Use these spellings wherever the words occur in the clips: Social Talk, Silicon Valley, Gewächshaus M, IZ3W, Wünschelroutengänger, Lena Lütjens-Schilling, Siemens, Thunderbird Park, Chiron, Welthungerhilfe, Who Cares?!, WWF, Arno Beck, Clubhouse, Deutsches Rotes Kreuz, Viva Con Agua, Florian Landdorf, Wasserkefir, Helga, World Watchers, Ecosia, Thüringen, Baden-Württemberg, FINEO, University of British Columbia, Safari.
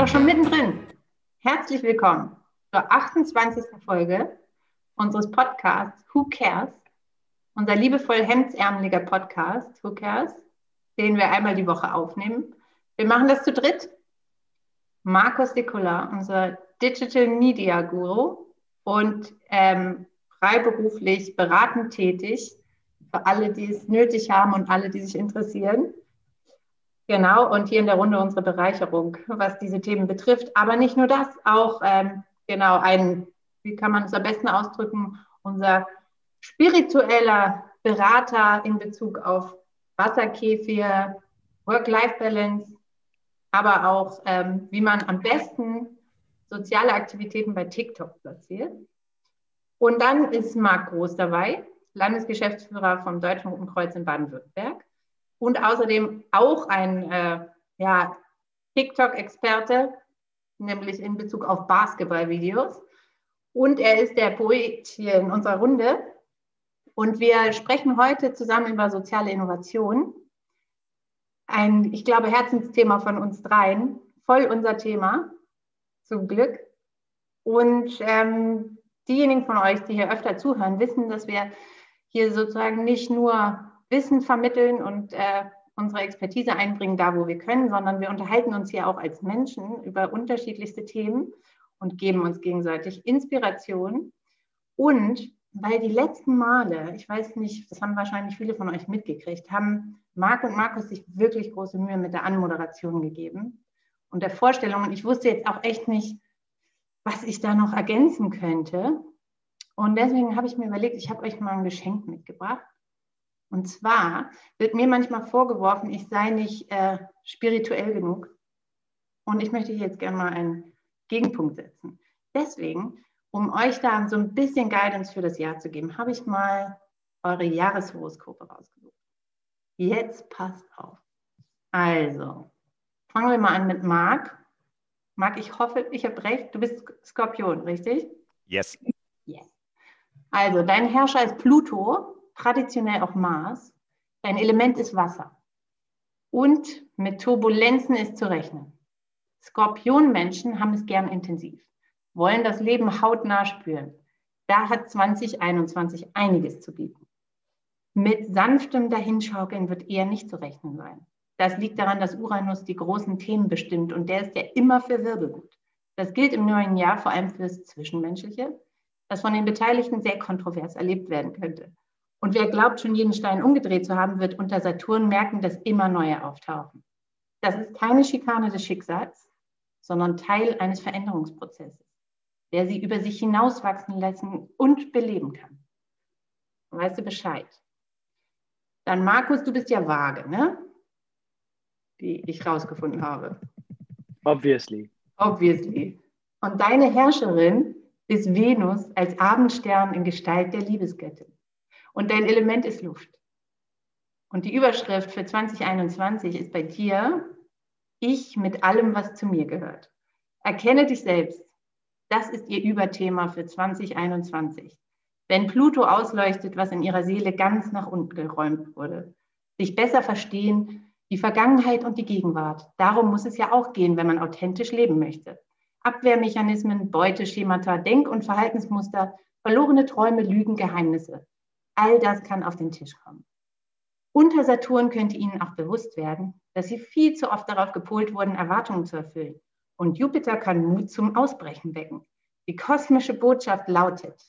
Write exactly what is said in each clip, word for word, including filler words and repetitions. doch schon mittendrin. Herzlich willkommen zur achtundzwanzigsten Folge unseres Podcasts Who Cares?!, unser liebevoll hemdsärmeliger Podcast Who Cares?!, den wir einmal die Woche aufnehmen. Wir machen das zu dritt. Markus Dekoller, unser Digital Media Guru und ähm, freiberuflich beratend tätig für alle, die es nötig haben und alle, die sich interessieren. Genau, und hier in der Runde unsere Bereicherung, was diese Themen betrifft. Aber nicht nur das, auch ähm, genau ein, wie kann man es am besten ausdrücken, unser spiritueller Berater in Bezug auf Wasserkefir, Work-Life-Balance, aber auch, ähm, wie man am besten soziale Aktivitäten bei TikTok platziert. Und dann ist Marc Groß dabei, Landesgeschäftsführer vom Deutschen Roten Kreuz in Baden-Württemberg. Und außerdem auch ein äh, ja, TikTok-Experte, nämlich in Bezug auf Basketball-Videos. Und er ist der Poet hier in unserer Runde. Und wir sprechen heute zusammen über soziale Innovation. Ein, ich glaube, Herzensthema von uns dreien. Voll unser Thema, zum Glück. Und ähm, diejenigen von euch, die hier öfter zuhören, wissen, dass wir hier sozusagen nicht nur Wissen vermitteln und äh, unsere Expertise einbringen, da wo wir können, sondern wir unterhalten uns hier auch als Menschen über unterschiedlichste Themen und geben uns gegenseitig Inspiration. Und weil die letzten Male, ich weiß nicht, das haben wahrscheinlich viele von euch mitgekriegt, haben Marc und Markus sich wirklich große Mühe mit der Anmoderation gegeben und der Vorstellung. Und ich wusste jetzt auch echt nicht, was ich da noch ergänzen könnte. Und deswegen habe ich mir überlegt, ich habe euch mal ein Geschenk mitgebracht. Und zwar wird mir manchmal vorgeworfen, ich sei nicht äh, spirituell genug. Und ich möchte hier jetzt gerne mal einen Gegenpunkt setzen. Deswegen, um euch da so ein bisschen Guidance für das Jahr zu geben, habe ich mal eure Jahreshoroskope rausgesucht. Jetzt passt auf. Also, fangen wir mal an mit Marc. Marc, ich hoffe, ich habe recht. Du bist Skorpion, richtig? Yes. Yes. Also, dein Herrscher ist Pluto. Traditionell auch Mars, dein Element ist Wasser und mit Turbulenzen ist zu rechnen. Skorpionmenschen haben es gern intensiv, wollen das Leben hautnah spüren. Da hat zwanzig einundzwanzig einiges zu bieten. Mit sanftem Dahinschaukeln wird eher nicht zu rechnen sein. Das liegt daran, dass Uranus die großen Themen bestimmt und der ist ja immer für Wirbel gut. Das gilt im neuen Jahr vor allem fürs Zwischenmenschliche, das von den Beteiligten sehr kontrovers erlebt werden könnte. Und wer glaubt, schon jeden Stein umgedreht zu haben, wird unter Saturn merken, dass immer neue auftauchen. Das ist keine Schikane des Schicksals, sondern Teil eines Veränderungsprozesses, der sie über sich hinauswachsen lassen und beleben kann. Weißt du Bescheid? Dann Markus, du bist ja Waage, ne? Die ich rausgefunden habe. Obviously. Obviously. Und deine Herrscherin ist Venus als Abendstern in Gestalt der Liebesgöttin. Und dein Element ist Luft. Und die Überschrift für zwanzig einundzwanzig ist bei dir: Ich mit allem, was zu mir gehört. Erkenne dich selbst. Das ist ihr Überthema für zwanzig einundzwanzig. Wenn Pluto ausleuchtet, was in ihrer Seele ganz nach unten geräumt wurde. Sich besser verstehen, die Vergangenheit und die Gegenwart. Darum muss es ja auch gehen, wenn man authentisch leben möchte. Abwehrmechanismen, Beuteschemata, Denk- und Verhaltensmuster, verlorene Träume, Lügen, Geheimnisse. All das kann auf den Tisch kommen. Unter Saturn könnte Ihnen auch bewusst werden, dass Sie viel zu oft darauf gepolt wurden, Erwartungen zu erfüllen. Und Jupiter kann Mut zum Ausbrechen wecken. Die kosmische Botschaft lautet: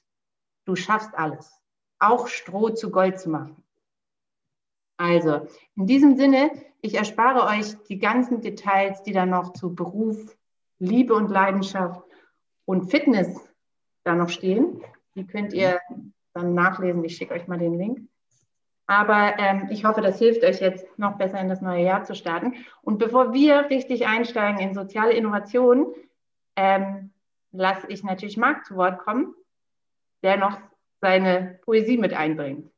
Du schaffst alles, auch Stroh zu Gold zu machen. Also, in diesem Sinne, ich erspare euch die ganzen Details, die da noch zu Beruf, Liebe und Leidenschaft und Fitness da noch stehen. Die könnt ihr dann nachlesen, ich schicke euch mal den Link. Aber ähm, ich hoffe, das hilft euch jetzt noch besser in das neue Jahr zu starten. Und bevor wir richtig einsteigen in soziale Innovationen, ähm, lasse ich natürlich Marc zu Wort kommen, der noch seine Poesie mit einbringt.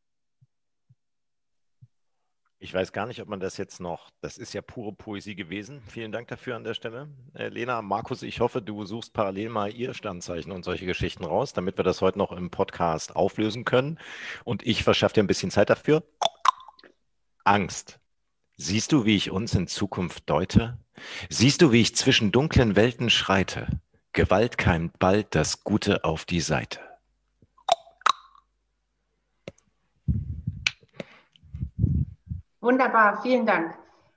Ich weiß gar nicht, ob man das jetzt noch, das ist ja pure Poesie gewesen. Vielen Dank dafür an der Stelle. Äh, Lena, Markus, ich hoffe, du suchst parallel mal ihr Sternzeichen und solche Geschichten raus, damit wir das heute noch im Podcast auflösen können. Und ich verschaffe dir ein bisschen Zeit dafür. Angst. Siehst du, wie ich uns in Zukunft deute? Siehst du, wie ich zwischen dunklen Welten schreite? Gewalt keimt bald das Gute auf die Seite. Wunderbar, vielen Dank.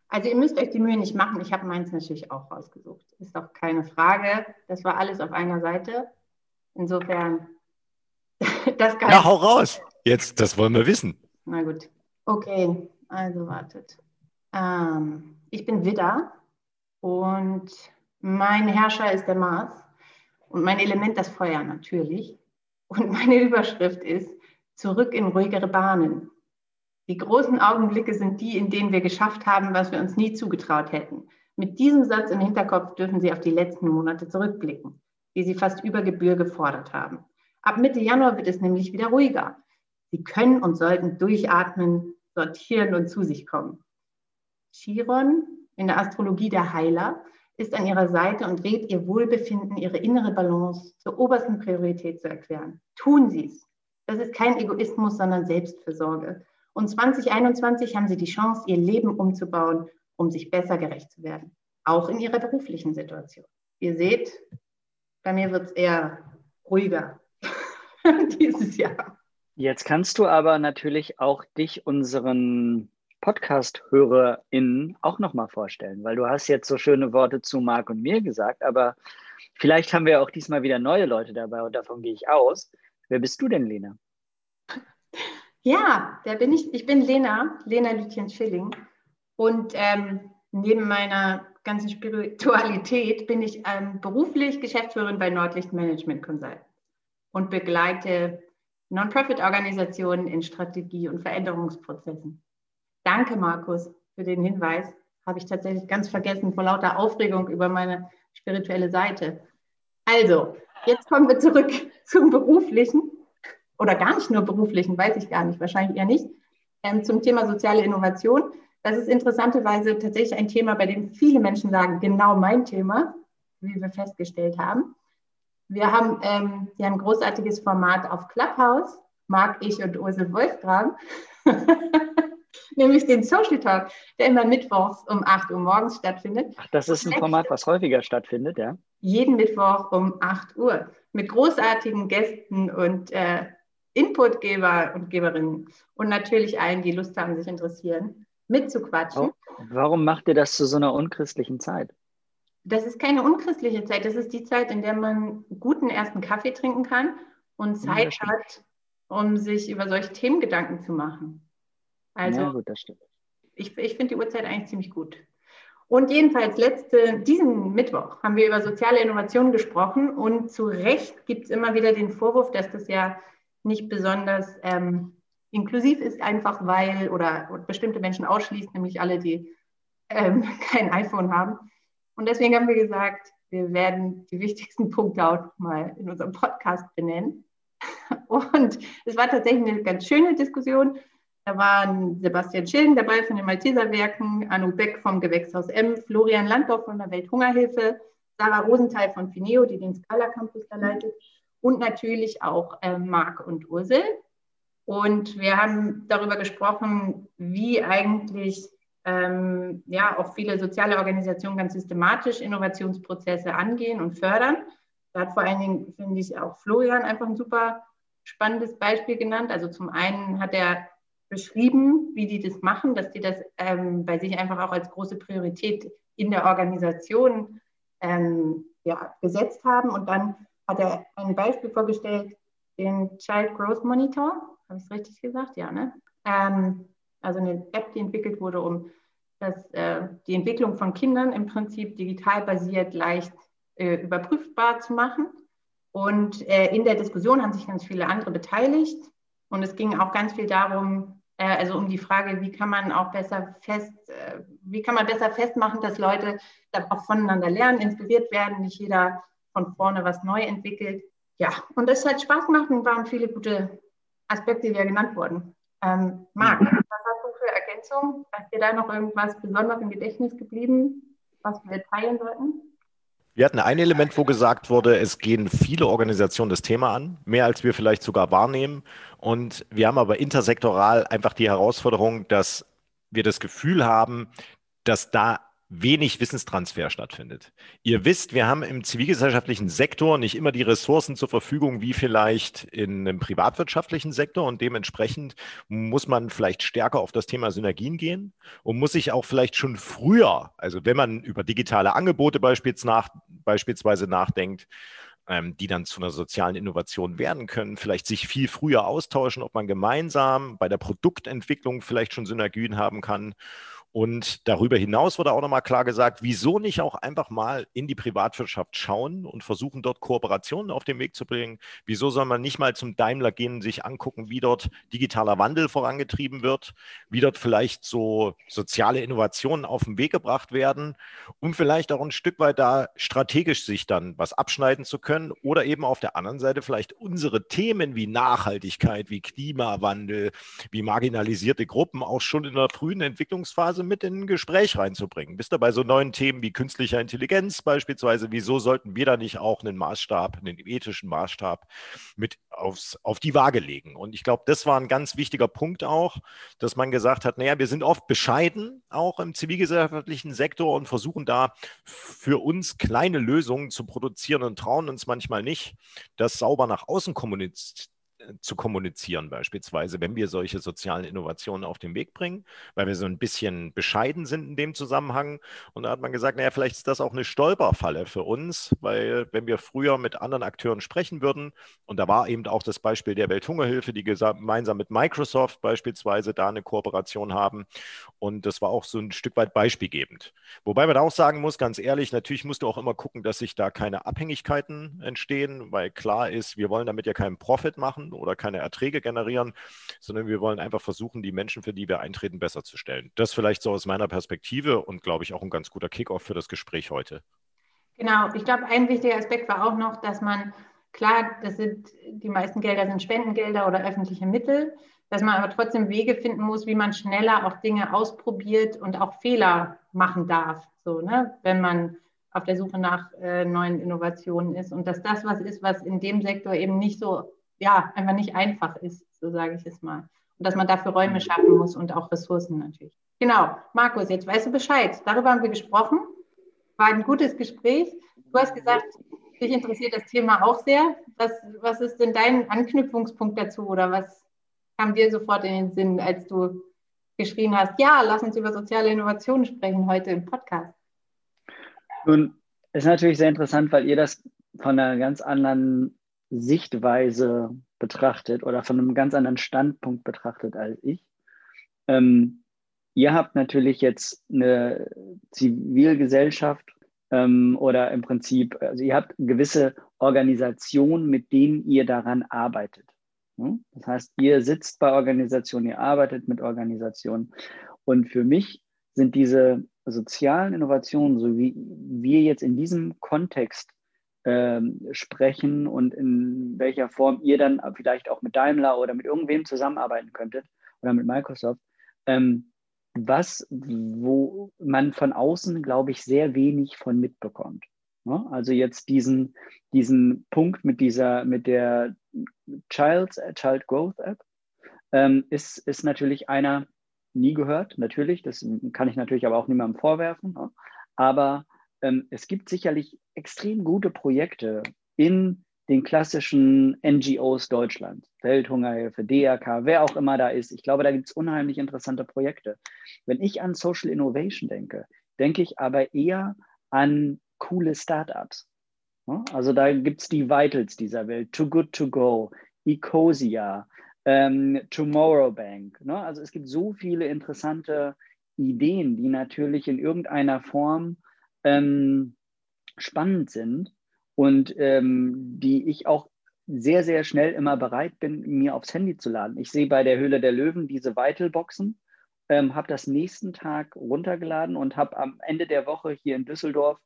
Also ihr müsst euch die Mühe nicht machen. Ich habe meins natürlich auch rausgesucht. Ist doch keine Frage. Das war alles auf einer Seite. Insofern, das kann... Ja, hau raus! Jetzt, das wollen wir wissen. Na gut. Okay, also wartet. Ähm, ich bin Widder und mein Herrscher ist der Mars und mein Element das Feuer natürlich. Und meine Überschrift ist Zurück in ruhigere Bahnen. Die großen Augenblicke sind die, in denen wir geschafft haben, was wir uns nie zugetraut hätten. Mit diesem Satz im Hinterkopf dürfen Sie auf die letzten Monate zurückblicken, die Sie fast über Gebühr gefordert haben. Ab Mitte Januar wird es nämlich wieder ruhiger. Sie können und sollten durchatmen, sortieren und zu sich kommen. Chiron, in der Astrologie der Heiler, ist an Ihrer Seite und rät Ihr Wohlbefinden, Ihre innere Balance zur obersten Priorität zu erklären. Tun Sie es. Das ist kein Egoismus, sondern Selbstfürsorge. Und zwanzig einundzwanzig haben Sie die Chance, Ihr Leben umzubauen, um sich besser gerecht zu werden. Auch in Ihrer beruflichen Situation. Ihr seht, bei mir wird es eher ruhiger dieses Jahr. Jetzt kannst du aber natürlich auch dich unseren Podcast-HörerInnen auch nochmal vorstellen, weil du hast jetzt so schöne Worte zu Marc und mir gesagt, aber vielleicht haben wir auch diesmal wieder neue Leute dabei und davon gehe ich aus. Wer bist du denn, Lena? Ja, da bin ich. Ich bin Lena, Lena Lütjens-Schilling. Und ähm, neben meiner ganzen Spiritualität bin ich ähm, beruflich Geschäftsführerin bei Nordlicht Management Consult und begleite Non-Profit-Organisationen in Strategie- und Veränderungsprozessen. Danke, Markus, für den Hinweis. Habe ich tatsächlich ganz vergessen vor lauter Aufregung über meine spirituelle Seite. Also, jetzt kommen wir zurück zum Beruflichen. Oder gar nicht nur beruflichen, weiß ich gar nicht, wahrscheinlich eher nicht, ähm, zum Thema soziale Innovation. Das ist interessanterweise tatsächlich ein Thema, bei dem viele Menschen sagen, genau mein Thema, wie wir festgestellt haben. Wir haben ähm, ja ein großartiges Format auf Clubhouse, Marc, ich und Ursel Wolfgang, nämlich den Social Talk, der immer mittwochs um acht Uhr morgens stattfindet. Ach, das ist ein Format, was häufiger stattfindet, ja? Jeden Mittwoch um acht Uhr mit großartigen Gästen und äh, Inputgeber und Geberinnen und natürlich allen, die Lust haben, sich interessieren, mitzuquatschen. Warum macht ihr das zu so einer unchristlichen Zeit? Das ist keine unchristliche Zeit. Das ist die Zeit, in der man guten ersten Kaffee trinken kann und Zeit ja, hat, um sich über solche Themen Gedanken zu machen. Also, ja, gut, das stimmt. Ich, ich finde die Uhrzeit eigentlich ziemlich gut. Und jedenfalls letzte, diesen Mittwoch haben wir über soziale Innovationen gesprochen und zu Recht gibt es immer wieder den Vorwurf, dass das ja nicht besonders ähm, inklusiv ist, einfach weil, oder, oder bestimmte Menschen ausschließt, nämlich alle, die ähm, kein iPhone haben. Und deswegen haben wir gesagt, wir werden die wichtigsten Punkte auch mal in unserem Podcast benennen. Und es war tatsächlich eine ganz schöne Diskussion. Da waren Sebastian Schilden dabei von den Malteserwerken, Arno Beck vom Gewächshaus M, Florian Landdorf von der Welthungerhilfe, Sarah Rosenthal von FINEO, die den Scala-Campus da leitet. Und natürlich auch äh, Marc und Ursel. Und wir haben darüber gesprochen, wie eigentlich ähm, ja, auch viele soziale Organisationen ganz systematisch Innovationsprozesse angehen und fördern. Da hat vor allen Dingen, finde ich, auch Florian einfach ein super spannendes Beispiel genannt. Also zum einen hat er beschrieben, wie die das machen, dass die das ähm, bei sich einfach auch als große Priorität in der Organisation ähm, ja, gesetzt haben. Und dann hat er ein Beispiel vorgestellt, den Child Growth Monitor, habe ich es richtig gesagt? Ja, ne? Ähm, also eine App, die entwickelt wurde, um das, äh, die Entwicklung von Kindern im Prinzip digital basiert leicht äh, überprüfbar zu machen. Und äh, in der Diskussion haben sich ganz viele andere beteiligt. Und es ging auch ganz viel darum, äh, also um die Frage, wie kann man auch besser fest, äh, wie kann man besser festmachen, dass Leute da auch voneinander lernen, inspiriert werden, nicht jeder von vorne was neu entwickelt. Ja, und das hat Spaß gemacht und waren viele gute Aspekte, die ja genannt wurden. Ähm, Marc, was hast du für Ergänzungen? Ist dir da noch irgendwas besonders im Gedächtnis geblieben, was wir teilen sollten? Wir hatten ein Element, wo gesagt wurde, es gehen viele Organisationen das Thema an, mehr als wir vielleicht sogar wahrnehmen. Und wir haben aber intersektoral einfach die Herausforderung, dass wir das Gefühl haben, dass da wenig Wissenstransfer stattfindet. Ihr wisst, wir haben im zivilgesellschaftlichen Sektor nicht immer die Ressourcen zur Verfügung wie vielleicht in einem privatwirtschaftlichen Sektor und dementsprechend muss man vielleicht stärker auf das Thema Synergien gehen und muss sich auch vielleicht schon früher, also wenn man über digitale Angebote beispielsweise nachdenkt, die dann zu einer sozialen Innovation werden können, vielleicht sich viel früher austauschen, ob man gemeinsam bei der Produktentwicklung vielleicht schon Synergien haben kann. Und darüber hinaus wurde auch nochmal klar gesagt, wieso nicht auch einfach mal in die Privatwirtschaft schauen und versuchen, dort Kooperationen auf den Weg zu bringen. Wieso soll man nicht mal zum Daimler gehen und sich angucken, wie dort digitaler Wandel vorangetrieben wird, wie dort vielleicht so soziale Innovationen auf den Weg gebracht werden, um vielleicht auch ein Stück weit da strategisch sich dann was abschneiden zu können oder eben auf der anderen Seite vielleicht unsere Themen wie Nachhaltigkeit, wie Klimawandel, wie marginalisierte Gruppen auch schon in der frühen Entwicklungsphase mit in ein Gespräch reinzubringen. Bist du bei so neuen Themen wie künstlicher Intelligenz beispielsweise, wieso sollten wir da nicht auch einen Maßstab, einen ethischen Maßstab mit aufs, auf die Waage legen? Und ich glaube, das war ein ganz wichtiger Punkt auch, dass man gesagt hat, naja, wir sind oft bescheiden auch im zivilgesellschaftlichen Sektor und versuchen da für uns kleine Lösungen zu produzieren und trauen uns manchmal nicht, das sauber nach außen kommunizieren. zu kommunizieren beispielsweise, wenn wir solche sozialen Innovationen auf den Weg bringen, weil wir so ein bisschen bescheiden sind in dem Zusammenhang. Und da hat man gesagt, naja, vielleicht ist das auch eine Stolperfalle für uns, weil wenn wir früher mit anderen Akteuren sprechen würden, und da war eben auch das Beispiel der Welthungerhilfe, die gemeinsam mit Microsoft beispielsweise da eine Kooperation haben. Und das war auch so ein Stück weit beispielgebend. Wobei man auch sagen muss, ganz ehrlich, natürlich musst du auch immer gucken, dass sich da keine Abhängigkeiten entstehen, weil klar ist, wir wollen damit ja keinen Profit machen oder keine Erträge generieren, sondern wir wollen einfach versuchen, die Menschen, für die wir eintreten, besser zu stellen. Das vielleicht so aus meiner Perspektive und, glaube ich, auch ein ganz guter Kickoff für das Gespräch heute. Genau. Ich glaube, ein wichtiger Aspekt war auch noch, dass man, klar, das sind, die meisten Gelder sind Spendengelder oder öffentliche Mittel, dass man aber trotzdem Wege finden muss, wie man schneller auch Dinge ausprobiert und auch Fehler machen darf, so, ne? Wenn man auf der Suche nach äh, neuen Innovationen ist. Und dass das was ist, was in dem Sektor eben nicht so, ja, einfach nicht einfach ist, so sage ich es mal. Und dass man dafür Räume schaffen muss und auch Ressourcen natürlich. Genau, Markus, jetzt weißt du Bescheid. Darüber haben wir gesprochen. War ein gutes Gespräch. Du hast gesagt, dich interessiert das Thema auch sehr. Was, was ist denn dein Anknüpfungspunkt dazu? Oder was kam dir sofort in den Sinn, als du geschrien hast, ja, lass uns über soziale Innovationen sprechen heute im Podcast? Nun, ist natürlich sehr interessant, weil ihr das von einer ganz anderen Sichtweise betrachtet oder von einem ganz anderen Standpunkt betrachtet als ich. Ähm, ihr habt natürlich jetzt eine Zivilgesellschaft ähm, oder im Prinzip, also ihr habt gewisse Organisationen, mit denen ihr daran arbeitet. Ne? Das heißt, ihr sitzt bei Organisationen, ihr arbeitet mit Organisationen. Und für mich sind diese sozialen Innovationen, so wie wir jetzt in diesem Kontext Ähm, sprechen und in welcher Form ihr dann vielleicht auch mit Daimler oder mit irgendwem zusammenarbeiten könntet oder mit Microsoft, ähm, was, wo man von außen, glaube ich, sehr wenig von mitbekommt. Ne? Also jetzt diesen, diesen Punkt mit dieser, mit der Child's, Child Growth App ähm, ist, ist natürlich einer nie gehört, natürlich, das kann ich natürlich aber auch niemandem vorwerfen, ne? Aber es gibt sicherlich extrem gute Projekte in den klassischen N G Os Deutschlands, Welthungerhilfe, D R K, wer auch immer da ist. Ich glaube, da gibt es unheimlich interessante Projekte. Wenn ich an Social Innovation denke, denke ich aber eher an coole Startups. Also da gibt es die Vitals dieser Welt, Too Good To Go, Ecosia, ähm, Tomorrow Bank. Ne? Also es gibt so viele interessante Ideen, die natürlich in irgendeiner Form Ähm, spannend sind und ähm, die ich auch sehr, sehr schnell immer bereit bin, mir aufs Handy zu laden. Ich sehe bei der Höhle der Löwen diese Vital-Boxen, ähm, habe das nächsten Tag runtergeladen und habe am Ende der Woche hier in Düsseldorf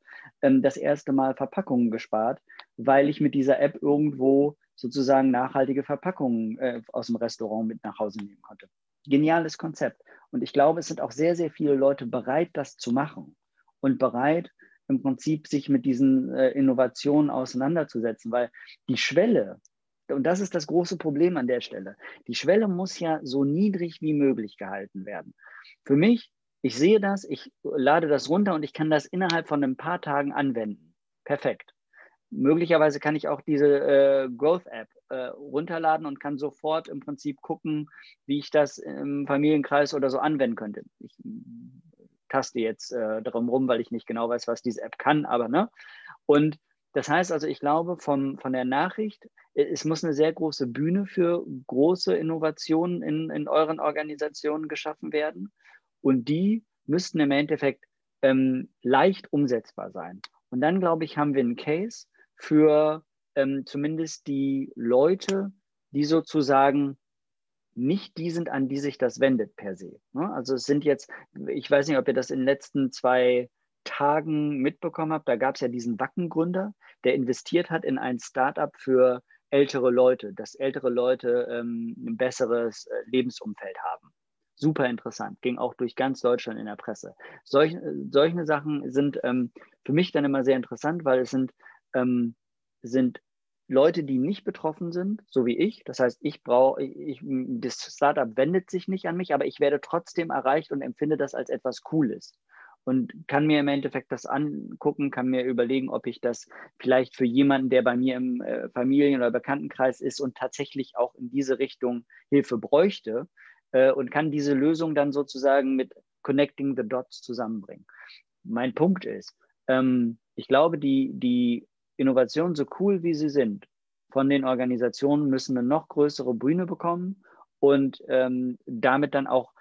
ähm, das erste Mal Verpackungen gespart, weil ich mit dieser App irgendwo sozusagen nachhaltige Verpackungen äh, aus dem Restaurant mit nach Hause nehmen konnte. Geniales Konzept. Und ich glaube, es sind auch sehr, sehr viele Leute bereit, das zu machen. Und bereit, im Prinzip sich mit diesen äh, Innovationen auseinanderzusetzen, weil die Schwelle, und das ist das große Problem an der Stelle, die Schwelle muss ja so niedrig wie möglich gehalten werden. Für mich Ich sehe das, ich lade das runter und ich kann das innerhalb von ein paar Tagen anwenden. Perfekt. Möglicherweise kann ich auch diese äh, Growth-App äh, runterladen und kann sofort im Prinzip gucken, wie ich das im Familienkreis oder so anwenden könnte. Ich taste jetzt äh, drum rum, weil ich nicht genau weiß, was diese App kann, aber ne? Und das heißt also, ich glaube, vom, von der Nachricht, es muss eine sehr große Bühne für große Innovationen in, in euren Organisationen geschaffen werden. Und die müssten im Endeffekt ähm, leicht umsetzbar sein. Und dann, glaube ich, haben wir einen Case für ähm, zumindest die Leute, die sozusagen nicht die sind, an die sich das wendet per se. Ne? Also es sind jetzt, ich weiß nicht, ob ihr das in den letzten zwei Tagen mitbekommen habt, da gab es ja diesen Wacken-Gründer, der investiert hat in ein Startup für ältere Leute, dass ältere Leute ähm, ein besseres Lebensumfeld haben. Super interessant, ging auch durch ganz Deutschland in der Presse. Solch, solche Sachen sind ähm, für mich dann immer sehr interessant, weil es sind, ähm, sind Leute, die nicht betroffen sind, so wie ich. Das heißt, ich brauche, ich, das Startup wendet sich nicht an mich, aber ich werde trotzdem erreicht und empfinde das als etwas Cooles. Und kann mir im Endeffekt das angucken, kann mir überlegen, ob ich das vielleicht für jemanden, der bei mir im Familien- oder Bekanntenkreis ist und tatsächlich auch in diese Richtung Hilfe bräuchte, äh, und kann diese Lösung dann sozusagen mit Connecting the Dots zusammenbringen. Mein Punkt ist, ähm, ich glaube, die, die Innovationen, so cool wie sie sind, von den Organisationen müssen eine noch größere Bühne bekommen und ähm, damit dann auch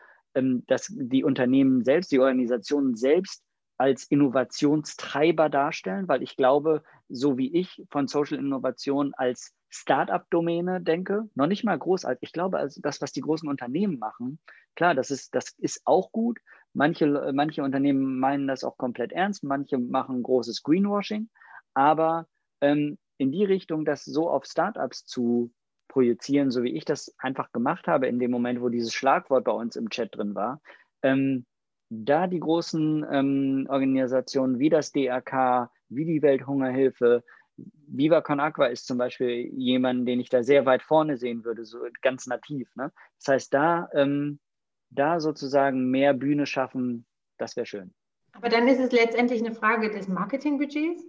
dass die Unternehmen selbst, die Organisationen selbst als Innovationstreiber darstellen, weil ich glaube, so wie ich von Social Innovation als Start-up-Domäne denke, noch nicht mal großartig. Ich glaube, also das, was die großen Unternehmen machen, klar, das ist, das ist auch gut. Manche, manche Unternehmen meinen das auch komplett ernst, manche machen großes Greenwashing, aber ähm, in die Richtung, das so auf Start-ups zu projizieren, so wie ich das einfach gemacht habe in dem Moment, wo dieses Schlagwort bei uns im Chat drin war, ähm, da die großen ähm, Organisationen wie das D R K, wie die Welthungerhilfe, Viva Con Agua ist zum Beispiel jemand, den ich da sehr weit vorne sehen würde, so ganz nativ. Ne? Das heißt, da, ähm, da sozusagen mehr Bühne schaffen, das wäre schön. Aber dann ist es letztendlich eine Frage des Marketingbudgets?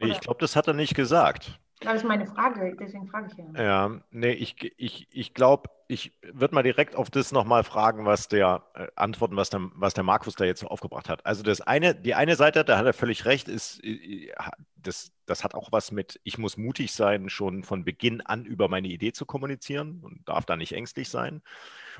Nee, ich glaube, das hat er nicht gesagt. Das ist meine Frage, deswegen frage ich ja. Ja, nee, ich, ich, ich glaube, ich würde mal direkt auf das nochmal fragen, was der, äh, antworten, was der, was der Markus da jetzt so aufgebracht hat. Also das eine, die eine Seite, da hat er völlig recht, ist, das, das hat auch was mit, ich muss mutig sein, schon von Beginn an über meine Idee zu kommunizieren und darf da nicht ängstlich sein.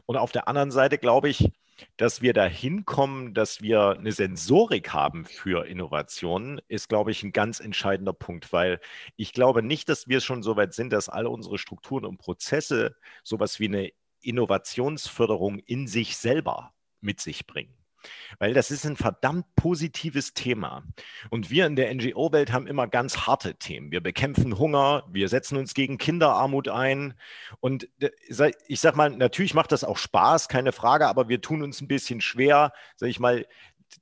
Und auf der anderen Seite glaube ich, dass wir da hinkommen, dass wir eine Sensorik haben für Innovationen, ist, glaube ich, ein ganz entscheidender Punkt, weil ich glaube nicht, dass wir schon so weit sind, dass alle unsere Strukturen und Prozesse sowas wie eine Innovationsförderung in sich selber mit sich bringen. Weil das ist ein verdammt positives Thema. Und wir in der N G O-Welt haben immer ganz harte Themen. Wir bekämpfen Hunger, wir setzen uns gegen Kinderarmut ein. Und ich sage mal, natürlich macht das auch Spaß, keine Frage, aber wir tun uns ein bisschen schwer, sage ich mal,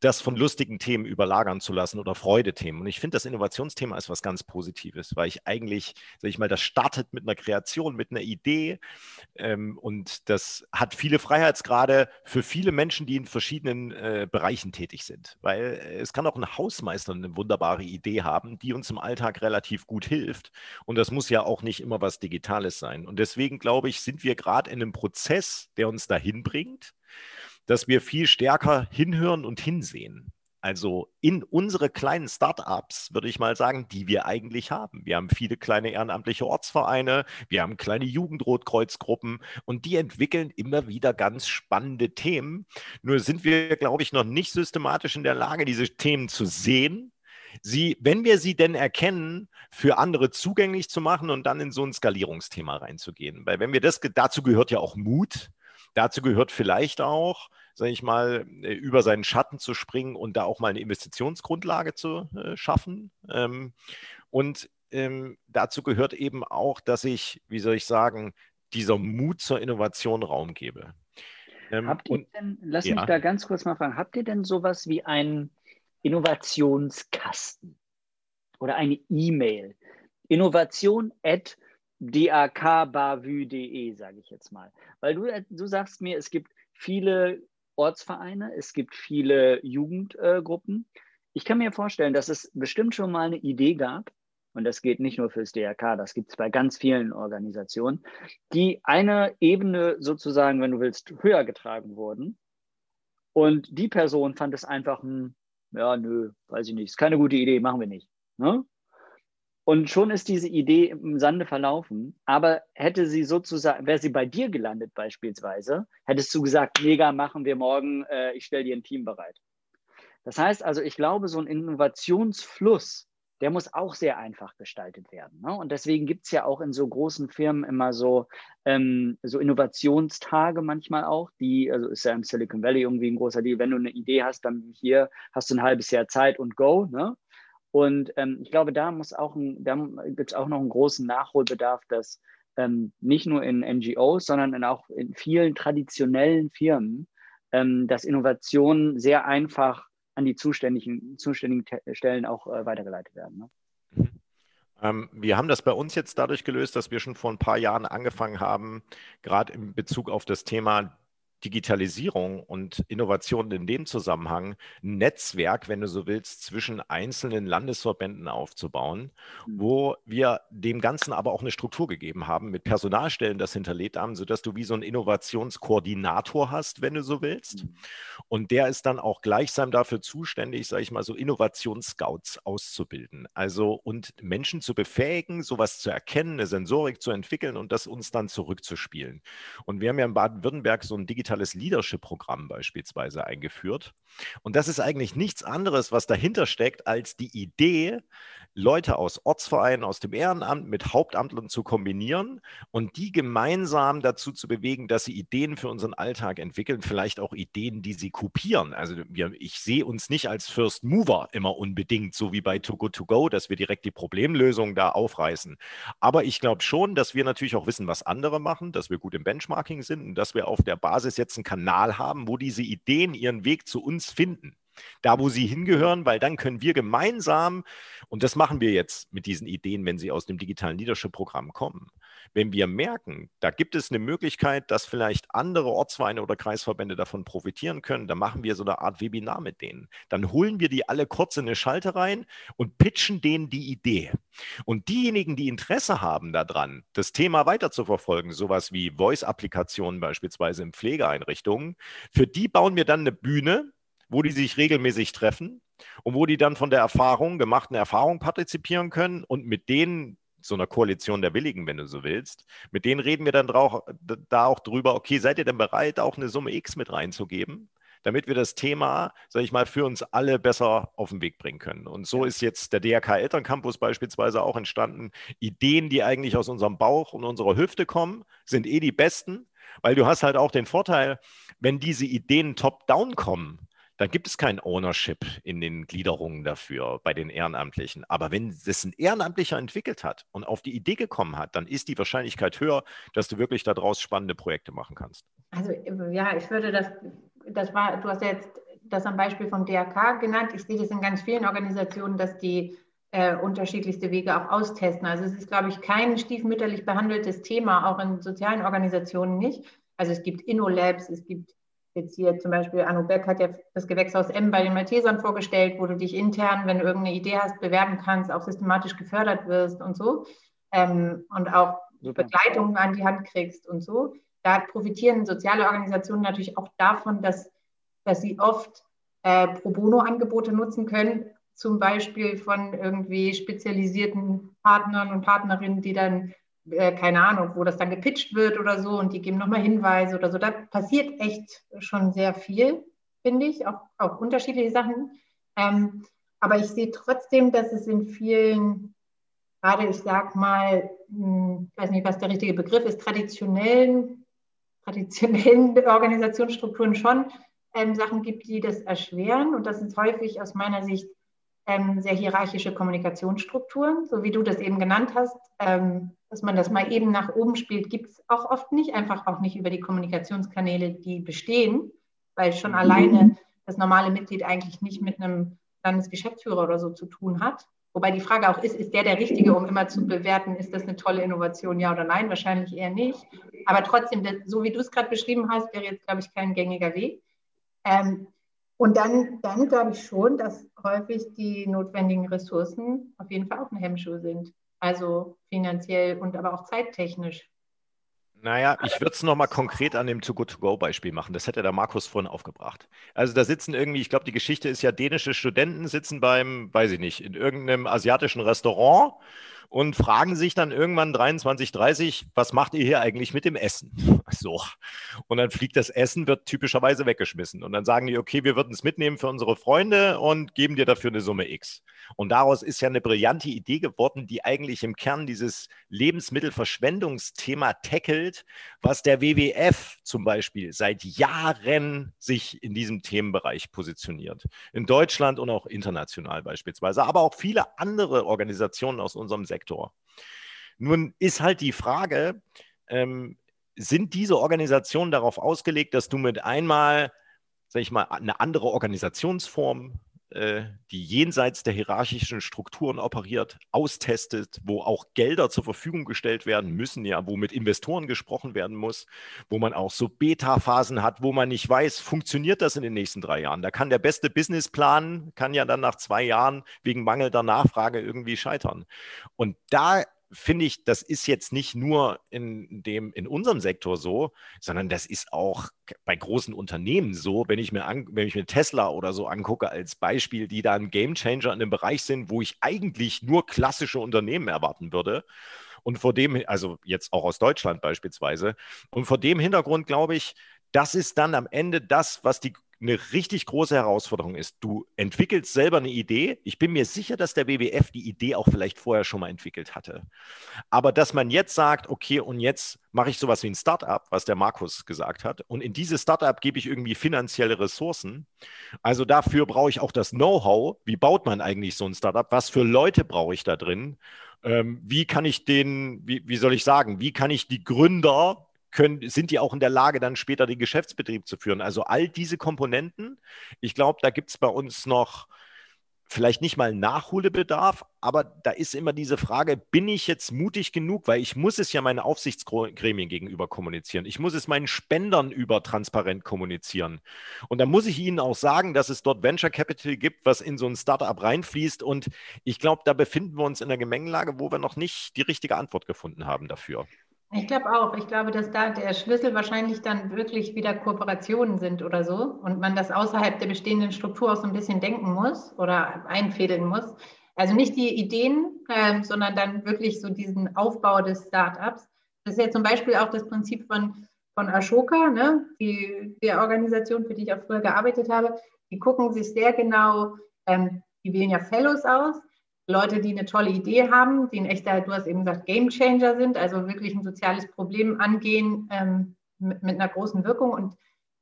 das von lustigen Themen überlagern zu lassen oder Freudethemen. Und ich finde, das Innovationsthema ist was ganz Positives, weil ich eigentlich, sage ich mal, das startet mit einer Kreation, mit einer Idee, ähm, und das hat viele Freiheitsgrade für viele Menschen, die in verschiedenen äh, Bereichen tätig sind. Weil es kann auch ein Hausmeister eine wunderbare Idee haben, die uns im Alltag relativ gut hilft. Und das muss ja auch nicht immer was Digitales sein. Und deswegen, glaube ich, sind wir gerade in einem Prozess, der uns dahin bringt, dass wir viel stärker hinhören und hinsehen. Also in unsere kleinen Startups, würde ich mal sagen, die wir eigentlich haben. Wir haben viele kleine ehrenamtliche Ortsvereine, wir haben kleine Jugendrotkreuzgruppen und die entwickeln immer wieder ganz spannende Themen. Nur sind wir, glaube ich, noch nicht systematisch in der Lage, diese Themen zu sehen, sie, wenn wir sie denn erkennen, für andere zugänglich zu machen und dann in so ein Skalierungsthema reinzugehen. Weil wenn wir das, dazu gehört ja auch Mut. Dazu gehört vielleicht auch, sage ich mal, über seinen Schatten zu springen und da auch mal eine Investitionsgrundlage zu äh, schaffen. Ähm, und ähm, dazu gehört eben auch, dass ich, wie soll ich sagen, dieser Mut zur Innovation Raum gebe. Ähm, habt ihr und, denn, lass ja. mich da ganz kurz mal fragen, habt ihr denn sowas wie einen Innovationskasten oder eine E-Mail? Innovation@ dakbavü punkt de, sage ich jetzt mal. Weil du, du sagst mir, es gibt viele Ortsvereine, es gibt viele Jugendgruppen. Äh, ich kann mir vorstellen, dass es bestimmt schon mal eine Idee gab, und das geht nicht nur fürs D R K, das gibt es bei ganz vielen Organisationen, die eine Ebene sozusagen, wenn du willst, höher getragen wurden. Und die Person fand es einfach, hm, ja, nö, weiß ich nicht, ist keine gute Idee, machen wir nicht. Ne? Und schon ist diese Idee im Sande verlaufen. Aber hätte sie sozusagen, wäre sie bei dir gelandet beispielsweise, hättest du gesagt, mega, machen wir morgen, äh, ich stelle dir ein Team bereit. Das heißt also, ich glaube, so ein Innovationsfluss, der muss auch sehr einfach gestaltet werden. Ne? Und deswegen gibt es ja auch in so großen Firmen immer so, ähm, so Innovationstage manchmal auch, die, also ist ja im Silicon Valley irgendwie ein großer Deal, wenn du eine Idee hast, dann hier hast du ein halbes Jahr Zeit und go. Ne? Und ähm, ich glaube, da muss auch ein, da gibt es auch noch einen großen Nachholbedarf, dass ähm, nicht nur in N G Os, sondern in auch in vielen traditionellen Firmen, ähm, dass Innovationen sehr einfach an die zuständigen, zuständigen Stellen auch äh, weitergeleitet werden. Ne? Mhm. Ähm, wir haben das bei uns jetzt dadurch gelöst, dass wir schon vor ein paar Jahren angefangen haben, gerade in Bezug auf das Thema Digitalisierung und Innovationen in dem Zusammenhang, ein Netzwerk, wenn du so willst, zwischen einzelnen Landesverbänden aufzubauen, wo wir dem Ganzen aber auch eine Struktur gegeben haben, mit Personalstellen das hinterlegt haben, sodass du wie so einen Innovationskoordinator hast, wenn du so willst. Und der ist dann auch gleichsam dafür zuständig, sage ich mal, so Innovationsscouts auszubilden. Also und Menschen zu befähigen, sowas zu erkennen, eine Sensorik zu entwickeln und das uns dann zurückzuspielen. Und wir haben ja in Baden-Württemberg so ein digitales Leadership-Programm beispielsweise eingeführt. Und das ist eigentlich nichts anderes, was dahinter steckt, als die Idee, Leute aus Ortsvereinen, aus dem Ehrenamt mit Hauptamtlern zu kombinieren und die gemeinsam dazu zu bewegen, dass sie Ideen für unseren Alltag entwickeln, vielleicht auch Ideen, die sie kopieren. Also wir, ich sehe uns nicht als First Mover immer unbedingt, so wie bei Too Good To Go, dass wir direkt die Problemlösung da aufreißen. Aber ich glaube schon, dass wir natürlich auch wissen, was andere machen, dass wir gut im Benchmarking sind und dass wir auf der Basis jetzt einen Kanal haben, wo diese Ideen ihren Weg zu uns finden, da wo sie hingehören, weil dann können wir gemeinsam, und das machen wir jetzt mit diesen Ideen, wenn sie aus dem digitalen Leadership-Programm kommen, wenn wir merken, da gibt es eine Möglichkeit, dass vielleicht andere Ortsvereine oder Kreisverbände davon profitieren können, dann machen wir so eine Art Webinar mit denen. Dann holen wir die alle kurz in eine Schalte rein und pitchen denen die Idee. Und diejenigen, die Interesse haben daran, das Thema weiterzuverfolgen, sowas wie Voice-Applikationen beispielsweise in Pflegeeinrichtungen, für die bauen wir dann eine Bühne, wo die sich regelmäßig treffen und wo die dann von der Erfahrung, gemachten Erfahrung partizipieren können und mit denen, so einer Koalition der Willigen, wenn du so willst, mit denen reden wir dann drauf, da auch drüber, okay, seid ihr denn bereit, auch eine Summe X mit reinzugeben, damit wir das Thema, sage ich mal, für uns alle besser auf den Weg bringen können. Und so ist jetzt der D R K Elterncampus beispielsweise auch entstanden. Ideen, die eigentlich aus unserem Bauch und unserer Hüfte kommen, sind eh die besten, weil du hast halt auch den Vorteil, wenn diese Ideen top-down kommen, dann gibt es kein Ownership in den Gliederungen dafür bei den Ehrenamtlichen. Aber wenn das ein Ehrenamtlicher entwickelt hat und auf die Idee gekommen hat, dann ist die Wahrscheinlichkeit höher, dass du wirklich daraus spannende Projekte machen kannst. Also ja, ich würde das, das war, du hast ja jetzt das am Beispiel vom D R K genannt. Ich sehe das in ganz vielen Organisationen, dass die äh, unterschiedlichste Wege auch austesten. Also es ist, glaube ich, kein stiefmütterlich behandeltes Thema, auch in sozialen Organisationen nicht. Also es gibt InnoLabs, es gibt jetzt hier zum Beispiel, Arno Beck hat ja das Gewächshaus M bei den Maltesern vorgestellt, wo du dich intern, wenn du irgendeine Idee hast, bewerben kannst, auch systematisch gefördert wirst und so. Ähm, und auch Super. Begleitung an die Hand kriegst und so. Da profitieren soziale Organisationen natürlich auch davon, dass, dass sie oft äh, Pro Bono-Angebote nutzen können, zum Beispiel von irgendwie spezialisierten Partnern und Partnerinnen, die dann keine Ahnung, wo das dann gepitcht wird oder so und die geben nochmal Hinweise oder so. Da passiert echt schon sehr viel, finde ich, auch, auch unterschiedliche Sachen. Ähm, aber ich sehe trotzdem, dass es in vielen, gerade ich sag mal, ich weiß nicht, was der richtige Begriff ist, traditionellen, traditionellen Organisationsstrukturen schon ähm, Sachen gibt, die das erschweren. Und das sind häufig aus meiner Sicht ähm, sehr hierarchische Kommunikationsstrukturen, so wie du das eben genannt hast. Ähm, dass man das mal eben nach oben spielt, gibt es auch oft nicht, einfach auch nicht über die Kommunikationskanäle, die bestehen, weil schon alleine das normale Mitglied eigentlich nicht mit einem Landesgeschäftsführer oder so zu tun hat. Wobei die Frage auch ist, ist der der Richtige, um immer zu bewerten, ist das eine tolle Innovation, ja oder nein? Wahrscheinlich eher nicht. Aber trotzdem, so wie du es gerade beschrieben hast, wäre jetzt, glaube ich, kein gängiger Weg. Ähm, und dann, dann glaube ich schon, dass häufig die notwendigen Ressourcen auf jeden Fall auch ein Hemmschuh sind. Also finanziell und aber auch zeittechnisch. Naja, ich würde es nochmal konkret an dem Too Good To Go Beispiel machen. Das hätte der Markus vorhin aufgebracht. Also da sitzen irgendwie, ich glaube, die Geschichte ist ja, dänische Studenten sitzen beim, weiß ich nicht, in irgendeinem asiatischen Restaurant und fragen sich dann irgendwann dreiundzwanzig, dreißig, was macht ihr hier eigentlich mit dem Essen? So. Und dann fliegt das Essen, wird typischerweise weggeschmissen. Und dann sagen die, okay, wir würden es mitnehmen für unsere Freunde und geben dir dafür eine Summe X. Und daraus ist ja eine brillante Idee geworden, die eigentlich im Kern dieses Lebensmittelverschwendungsthema tackelt, was der W W F zum Beispiel seit Jahren sich in diesem Themenbereich positioniert. In Deutschland und auch international beispielsweise, aber auch viele andere Organisationen aus unserem Sektor. Nun ist halt die Frage, ähm, sind diese Organisationen darauf ausgelegt, dass du mit einmal, sag ich mal, eine andere Organisationsform, äh, die jenseits der hierarchischen Strukturen operiert, austestet, wo auch Gelder zur Verfügung gestellt werden müssen, ja, wo mit Investoren gesprochen werden muss, wo man auch so Beta-Phasen hat, wo man nicht weiß, funktioniert das in den nächsten drei Jahren? Da kann der beste Businessplan, kann ja dann nach zwei Jahren wegen mangelnder Nachfrage irgendwie scheitern. Und da finde ich, das ist jetzt nicht nur in, dem, in unserem Sektor so, sondern das ist auch bei großen Unternehmen so, wenn ich mir, an, wenn ich mir Tesla oder so angucke als Beispiel, die da ein Gamechanger in dem Bereich sind, wo ich eigentlich nur klassische Unternehmen erwarten würde. Und vor dem, also jetzt auch aus Deutschland beispielsweise, und vor dem Hintergrund glaube ich, das ist dann am Ende das, was die eine richtig große Herausforderung ist. Du entwickelst selber eine Idee. Ich bin mir sicher, dass der W W F die Idee auch vielleicht vorher schon mal entwickelt hatte. Aber dass man jetzt sagt, okay, und jetzt mache ich sowas wie ein Startup, was der Markus gesagt hat, und in dieses Startup gebe ich irgendwie finanzielle Ressourcen. Also dafür brauche ich auch das Know-how. Wie baut man eigentlich so ein Startup? Was für Leute brauche ich da drin? Ähm, wie kann ich den, wie, wie soll ich sagen, wie kann ich die Gründer Können, sind die auch in der Lage, dann später den Geschäftsbetrieb zu führen? Also all diese Komponenten, ich glaube, da gibt es bei uns noch vielleicht nicht mal Nachholbedarf, aber da ist immer diese Frage, bin ich jetzt mutig genug? Weil ich muss es ja meinen Aufsichtsgremien gegenüber kommunizieren. Ich muss es meinen Spendern über transparent kommunizieren. Und da muss ich ihnen auch sagen, dass es dort Venture Capital gibt, was in so ein Startup reinfließt. Und ich glaube, da befinden wir uns in einer Gemengelage, wo wir noch nicht die richtige Antwort gefunden haben dafür. Ich glaube auch. Ich glaube, dass da der Schlüssel wahrscheinlich dann wirklich wieder Kooperationen sind oder so und man das außerhalb der bestehenden Struktur auch so ein bisschen denken muss oder einfädeln muss. Also nicht die Ideen, äh, sondern dann wirklich so diesen Aufbau des Startups. Das ist ja zum Beispiel auch das Prinzip von, von Ashoka, ne? Die, die Organisation, für die ich auch früher gearbeitet habe. Die gucken sich sehr genau, ähm, die wählen ja Fellows aus. Leute, die eine tolle Idee haben, die ein echter, du hast eben gesagt, Gamechanger sind, also wirklich ein soziales Problem angehen ähm, mit, mit einer großen Wirkung, und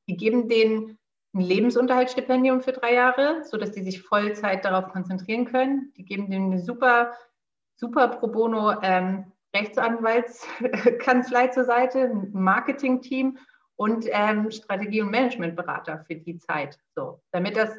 die geben denen ein Lebensunterhaltsstipendium für drei Jahre, sodass die sich Vollzeit darauf konzentrieren können. Die geben denen eine super, super pro bono ähm, Rechtsanwaltskanzlei zur Seite, ein Marketing-Team und ähm, Strategie- und Managementberater für die Zeit. So, damit das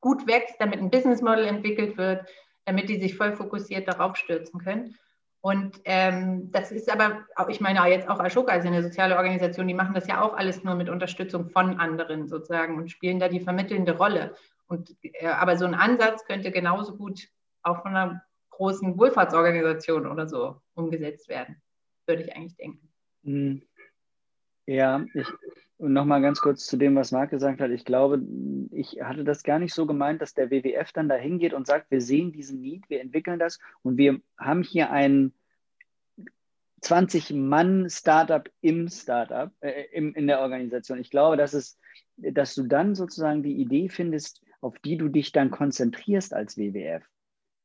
gut wächst, damit ein Business Model entwickelt wird, damit die sich voll fokussiert darauf stürzen können. Und ähm, das ist aber, ich meine jetzt auch Ashoka, also eine soziale Organisation, die machen das ja auch alles nur mit Unterstützung von anderen sozusagen und spielen da die vermittelnde Rolle. Und, äh, aber so ein Ansatz könnte genauso gut auch von einer großen Wohlfahrtsorganisation oder so umgesetzt werden, würde ich eigentlich denken. Ja, ich... Und nochmal ganz kurz zu dem, was Marc gesagt hat. Ich glaube, ich hatte das gar nicht so gemeint, dass der W W F dann da hingeht und sagt, wir sehen diesen Need, wir entwickeln das und wir haben hier ein zwanzig-Mann-Startup im Startup, äh, im, in der Organisation. Ich glaube, dass, es, dass du dann sozusagen die Idee findest, auf die du dich dann konzentrierst als W W F.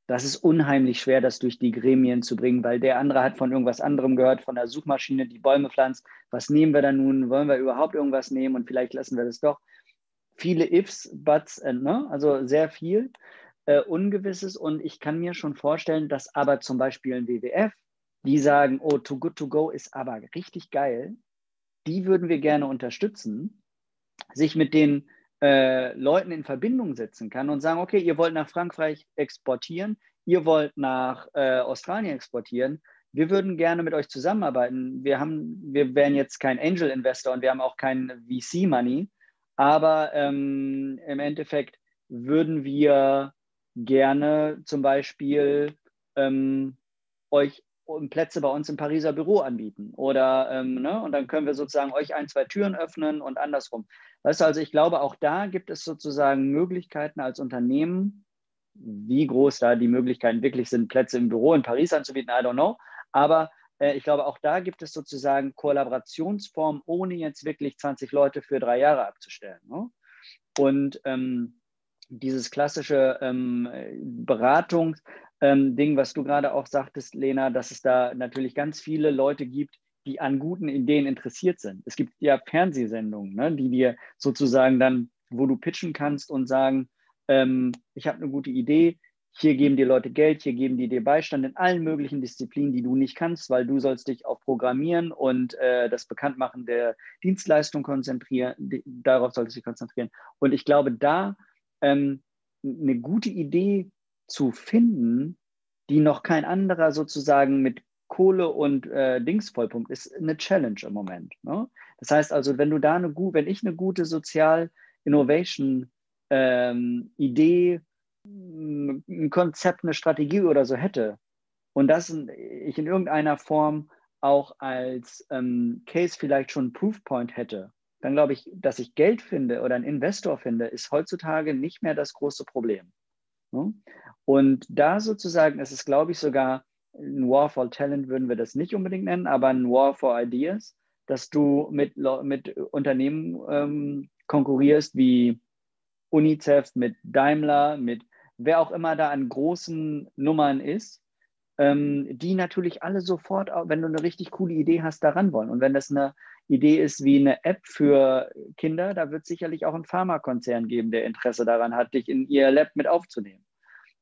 Das ist unheimlich schwer, das durch die Gremien zu bringen, weil der andere hat von irgendwas anderem gehört, von der Suchmaschine, die Bäume pflanzt. Was nehmen wir da nun? Wollen wir überhaupt irgendwas nehmen? Und vielleicht lassen wir das doch. Viele Ifs, Buts, and, ne? Also sehr viel äh, Ungewisses. Und ich kann mir schon vorstellen, dass aber zum Beispiel ein W W F, die sagen, oh, Too Good To Go ist aber richtig geil. Die würden wir gerne unterstützen, sich mit den Äh, Leuten in Verbindung setzen kann und sagen, okay, ihr wollt nach Frankreich exportieren, ihr wollt nach äh, Australien exportieren, wir würden gerne mit euch zusammenarbeiten. Wir haben, wir wären jetzt kein Angel Investor und wir haben auch kein V C Money, Aber ähm, im Endeffekt würden wir gerne zum Beispiel ähm, euch Plätze bei uns im Pariser Büro anbieten. Oder, ähm, ne? Und dann können wir sozusagen euch ein, zwei Türen öffnen und andersrum. Weißt du, also ich glaube, auch da gibt es sozusagen Möglichkeiten als Unternehmen, wie groß da die Möglichkeiten wirklich sind, Plätze im Büro in Paris anzubieten, I don't know. Aber äh, ich glaube, auch da gibt es sozusagen Kollaborationsformen, ohne jetzt wirklich zwanzig Leute für drei Jahre abzustellen. Ne? Und ähm, dieses klassische ähm, Beratungs- Ähm, Ding, was du gerade auch sagtest, Lena, dass es da natürlich ganz viele Leute gibt, die an guten Ideen interessiert sind. Es gibt ja Fernsehsendungen, ne, die dir sozusagen dann, wo du pitchen kannst und sagen, ähm, ich habe eine gute Idee, hier geben dir Leute Geld, hier geben die dir Beistand in allen möglichen Disziplinen, die du nicht kannst, weil du sollst dich auf Programmieren und äh, das Bekanntmachen der Dienstleistung konzentrieren, die, darauf solltest du dich konzentrieren. Und ich glaube, da ähm, eine gute Idee zu finden, die noch kein anderer sozusagen mit Kohle und äh, Dings vollpumpt, ist eine Challenge im Moment. Ne? Das heißt also, wenn du da eine gute, wenn ich eine gute Sozial-Innovation ähm, Idee, ein Konzept, eine Strategie oder so hätte und das ich in irgendeiner Form auch als ähm, Case vielleicht schon Proofpoint hätte, dann glaube ich, dass ich Geld finde oder einen Investor finde, ist heutzutage nicht mehr das große Problem. Und da sozusagen ist es, glaube ich, sogar ein War for Talent würden wir das nicht unbedingt nennen, aber ein War for Ideas, dass du mit, mit Unternehmen ähm, konkurrierst wie UNICEF, mit Daimler, mit wer auch immer da an großen Nummern ist, ähm, die natürlich alle sofort, wenn du eine richtig coole Idee hast, daran wollen. Und wenn das eine Idee ist wie eine App für Kinder, da wird es sicherlich auch einen Pharmakonzern geben, der Interesse daran hat, dich in ihr Lab mit aufzunehmen.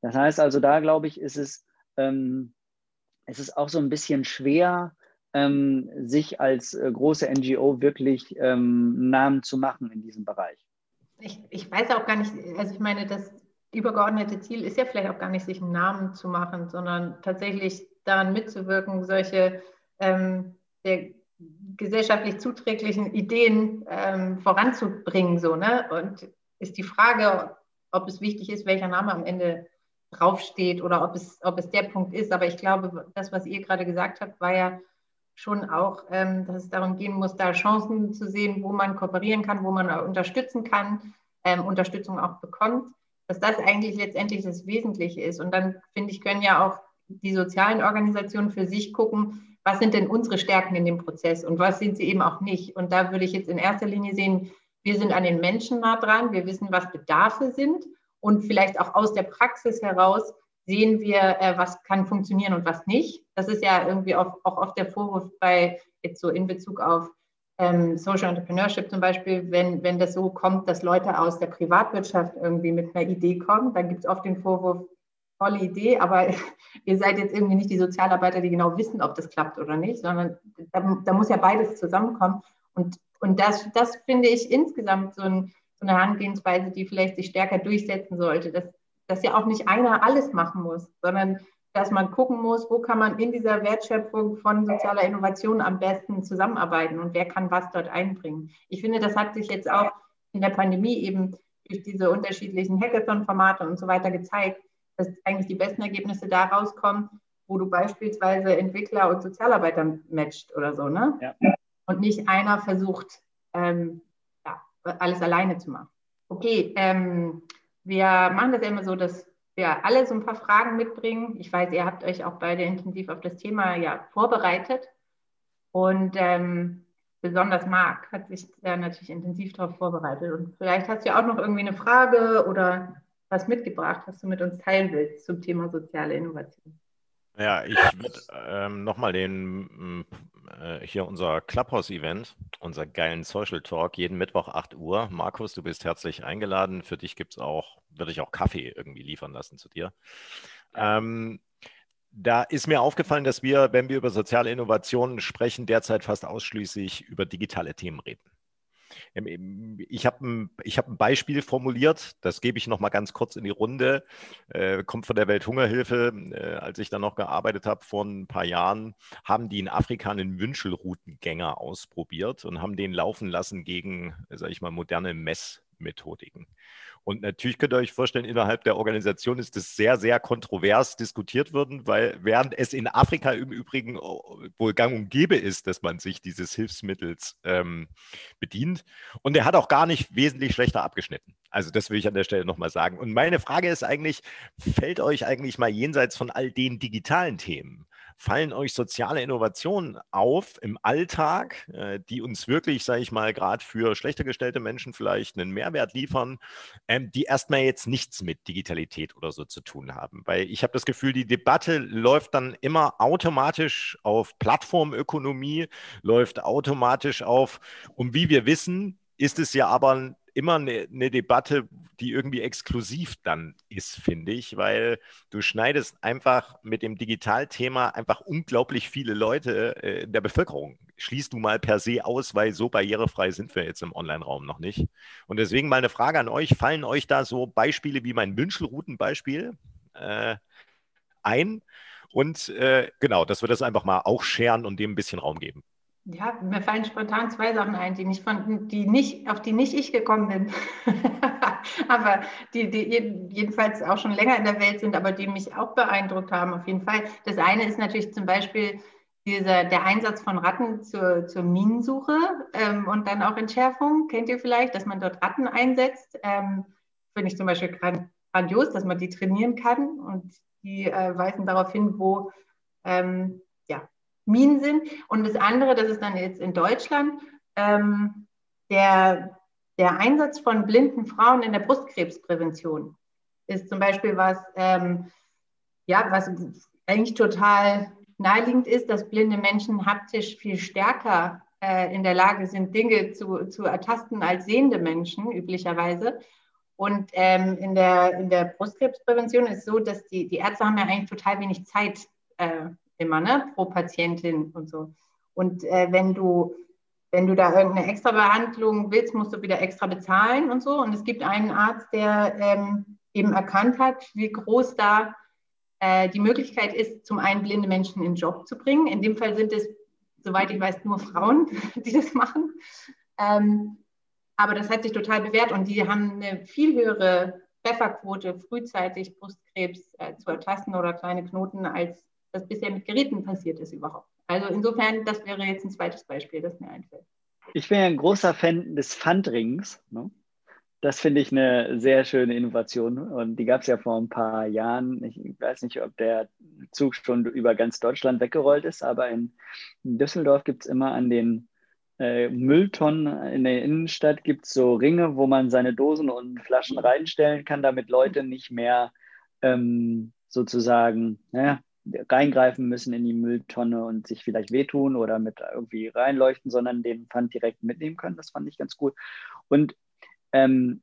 Das heißt also, da glaube ich, ist es, ähm, es ist auch so ein bisschen schwer, ähm, sich als äh, große N G O wirklich ähm, Namen zu machen in diesem Bereich. Ich, ich weiß auch gar nicht, also ich meine, das übergeordnete Ziel ist ja vielleicht auch gar nicht, sich einen Namen zu machen, sondern tatsächlich daran mitzuwirken, solche ähm, der gesellschaftlich zuträglichen Ideen ähm, voranzubringen. So, ne? Und ist die Frage, ob es wichtig ist, welcher Name am Ende draufsteht oder ob es, ob es der Punkt ist. Aber ich glaube, das, was ihr gerade gesagt habt, war ja schon auch, ähm, dass es darum gehen muss, da Chancen zu sehen, wo man kooperieren kann, wo man unterstützen kann, ähm, Unterstützung auch bekommt, dass das eigentlich letztendlich das Wesentliche ist. Und dann, finde ich, können ja auch die sozialen Organisationen für sich gucken, was sind denn unsere Stärken in dem Prozess und was sind sie eben auch nicht? Und da würde ich jetzt in erster Linie sehen, wir sind an den Menschen nah dran, wir wissen, was Bedarfe sind und vielleicht auch aus der Praxis heraus sehen wir, was kann funktionieren und was nicht. Das ist ja irgendwie auch, auch oft der Vorwurf bei jetzt so in Bezug auf ähm, Social Entrepreneurship zum Beispiel, wenn, wenn das so kommt, dass Leute aus der Privatwirtschaft irgendwie mit einer Idee kommen, dann gibt es oft den Vorwurf, tolle Idee, aber ihr seid jetzt irgendwie nicht die Sozialarbeiter, die genau wissen, ob das klappt oder nicht, sondern da, da muss ja beides zusammenkommen. Und, und das, das finde ich insgesamt so, ein, so eine Herangehensweise, die vielleicht sich stärker durchsetzen sollte, dass, dass ja auch nicht einer alles machen muss, sondern dass man gucken muss, wo kann man in dieser Wertschöpfung von sozialer Innovation am besten zusammenarbeiten und wer kann was dort einbringen. Ich finde, das hat sich jetzt auch in der Pandemie eben durch diese unterschiedlichen Hackathon-Formate und so weiter gezeigt, dass eigentlich die besten Ergebnisse da rauskommen, wo du beispielsweise Entwickler und Sozialarbeiter matchst oder so, ne? Ja. Und nicht einer versucht, ähm, ja, alles alleine zu machen. Okay, ähm, wir machen das ja immer so, dass wir alle so ein paar Fragen mitbringen. Ich weiß, ihr habt euch auch beide intensiv auf das Thema ja vorbereitet. Und ähm, besonders Marc hat sich da natürlich intensiv darauf vorbereitet. Und vielleicht hast du ja auch noch irgendwie eine Frage oder was mitgebracht, was du mit uns teilen willst zum Thema soziale Innovation. Ja, ich würde ähm, nochmal den äh, hier unser Clubhouse-Event, unser geilen Social Talk, jeden Mittwoch acht Uhr. Markus, du bist herzlich eingeladen. Für dich gibt's auch, würde ich auch Kaffee irgendwie liefern lassen zu dir. Ähm, Da ist mir aufgefallen, dass wir, wenn wir über soziale Innovationen sprechen, derzeit fast ausschließlich über digitale Themen reden. Ich habe ein, hab ein Beispiel formuliert, das gebe ich noch mal ganz kurz in die Runde. Äh, kommt von der Welthungerhilfe. Äh, als ich da noch gearbeitet habe vor ein paar Jahren, haben die in Afrika einen Wünschelroutengänger ausprobiert und haben den laufen lassen gegen, sage ich mal, moderne Messmethodiken. Und natürlich könnt ihr euch vorstellen, innerhalb der Organisation ist das sehr, sehr kontrovers diskutiert worden, weil während es in Afrika im Übrigen wohl gang und gäbe ist, dass man sich dieses Hilfsmittels ähm, bedient. Und er hat auch gar nicht wesentlich schlechter abgeschnitten. Also das will ich an der Stelle nochmal sagen. Und meine Frage ist eigentlich, fällt euch eigentlich mal jenseits von all den digitalen Themen, fallen euch soziale Innovationen auf im Alltag, die uns wirklich, sage ich mal, gerade für schlechter gestellte Menschen vielleicht einen Mehrwert liefern, die erstmal jetzt nichts mit Digitalität oder so zu tun haben? Weil ich habe das Gefühl, die Debatte läuft dann immer automatisch auf Plattformökonomie, läuft automatisch auf, und wie wir wissen, ist es ja aber immer eine, eine Debatte, die irgendwie exklusiv dann ist, finde ich, weil du schneidest einfach mit dem Digitalthema einfach unglaublich viele Leute äh, in der Bevölkerung. Schließt du mal per se aus, weil so barrierefrei sind wir jetzt im Online-Raum noch nicht. Und deswegen mal eine Frage an euch, fallen euch da so Beispiele wie mein Wünschelrouten-Beispiel äh, ein? Und äh, genau, dass wir das einfach mal auch scheren und dem ein bisschen Raum geben. Ja, mir fallen spontan zwei Sachen ein, die nicht von, die nicht, auf die nicht ich gekommen bin, aber die, die jedenfalls auch schon länger in der Welt sind, aber die mich auch beeindruckt haben, auf jeden Fall. Das eine ist natürlich zum Beispiel dieser, der Einsatz von Ratten zur, zur Minensuche ähm, und dann auch Entschärfung, kennt ihr vielleicht, dass man dort Ratten einsetzt. Ähm, finde ich zum Beispiel grandios, dass man die trainieren kann und die äh, weisen darauf hin, wo ähm, ja, Minen sind. Und das andere, das ist dann jetzt in Deutschland, ähm, der, der Einsatz von blinden Frauen in der Brustkrebsprävention ist zum Beispiel was, ähm, ja, was eigentlich total naheliegend ist, dass blinde Menschen haptisch viel stärker äh, in der Lage sind, Dinge zu, zu ertasten als sehende Menschen üblicherweise. Und ähm, in der, in der Brustkrebsprävention ist es so, dass die, die Ärzte haben ja eigentlich total wenig Zeit äh, immer, ne? Pro Patientin und so. Und äh, wenn du, wenn du da irgendeine extra Behandlung willst, musst du wieder extra bezahlen und so. Und es gibt einen Arzt, der ähm, eben erkannt hat, wie groß da äh, die Möglichkeit ist, zum einen blinde Menschen in den Job zu bringen. In dem Fall sind es, soweit ich weiß, nur Frauen, die das machen. Ähm, aber das hat sich total bewährt und die haben eine viel höhere Trefferquote, frühzeitig Brustkrebs äh, zu ertasten oder kleine Knoten, als das bisher mit Geräten passiert ist überhaupt. Also insofern, das wäre jetzt ein zweites Beispiel, das mir einfällt. Ich bin ja ein großer Fan des Fundraings. Ne? Das finde ich eine sehr schöne Innovation. Und die gab es ja vor ein paar Jahren. Ich weiß nicht, ob der Zug schon über ganz Deutschland weggerollt ist, aber in Düsseldorf gibt es immer an den äh, Mülltonnen in der Innenstadt gibt's so Ringe, wo man seine Dosen und Flaschen reinstellen kann, damit Leute nicht mehr ähm, sozusagen, naja, reingreifen müssen in die Mülltonne und sich vielleicht wehtun oder mit irgendwie reinleuchten, sondern den Pfand direkt mitnehmen können. Das fand ich ganz cool. Und ähm,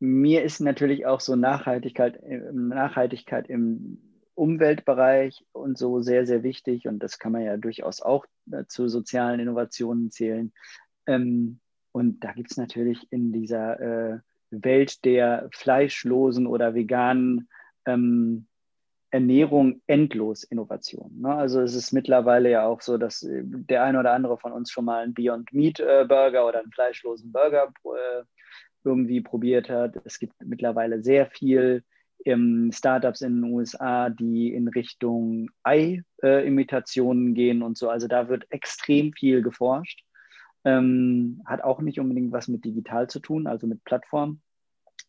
mir ist natürlich auch so Nachhaltigkeit, Nachhaltigkeit im Umweltbereich und so sehr, sehr wichtig. Und das kann man ja durchaus auch zu sozialen Innovationen zählen. Ähm, und da gibt es natürlich in dieser äh, Welt der fleischlosen oder veganen ähm, Ernährung endlos Innovation. Ne? Also es ist mittlerweile ja auch so, dass der eine oder andere von uns schon mal einen Beyond Meat äh, Burger oder einen fleischlosen Burger äh, irgendwie probiert hat. Es gibt mittlerweile sehr viel ähm, Startups in den U S A, die in Richtung Ei-Imitationen äh, gehen und so. Also da wird extrem viel geforscht. Ähm, hat auch nicht unbedingt was mit digital zu tun, also mit Plattformen,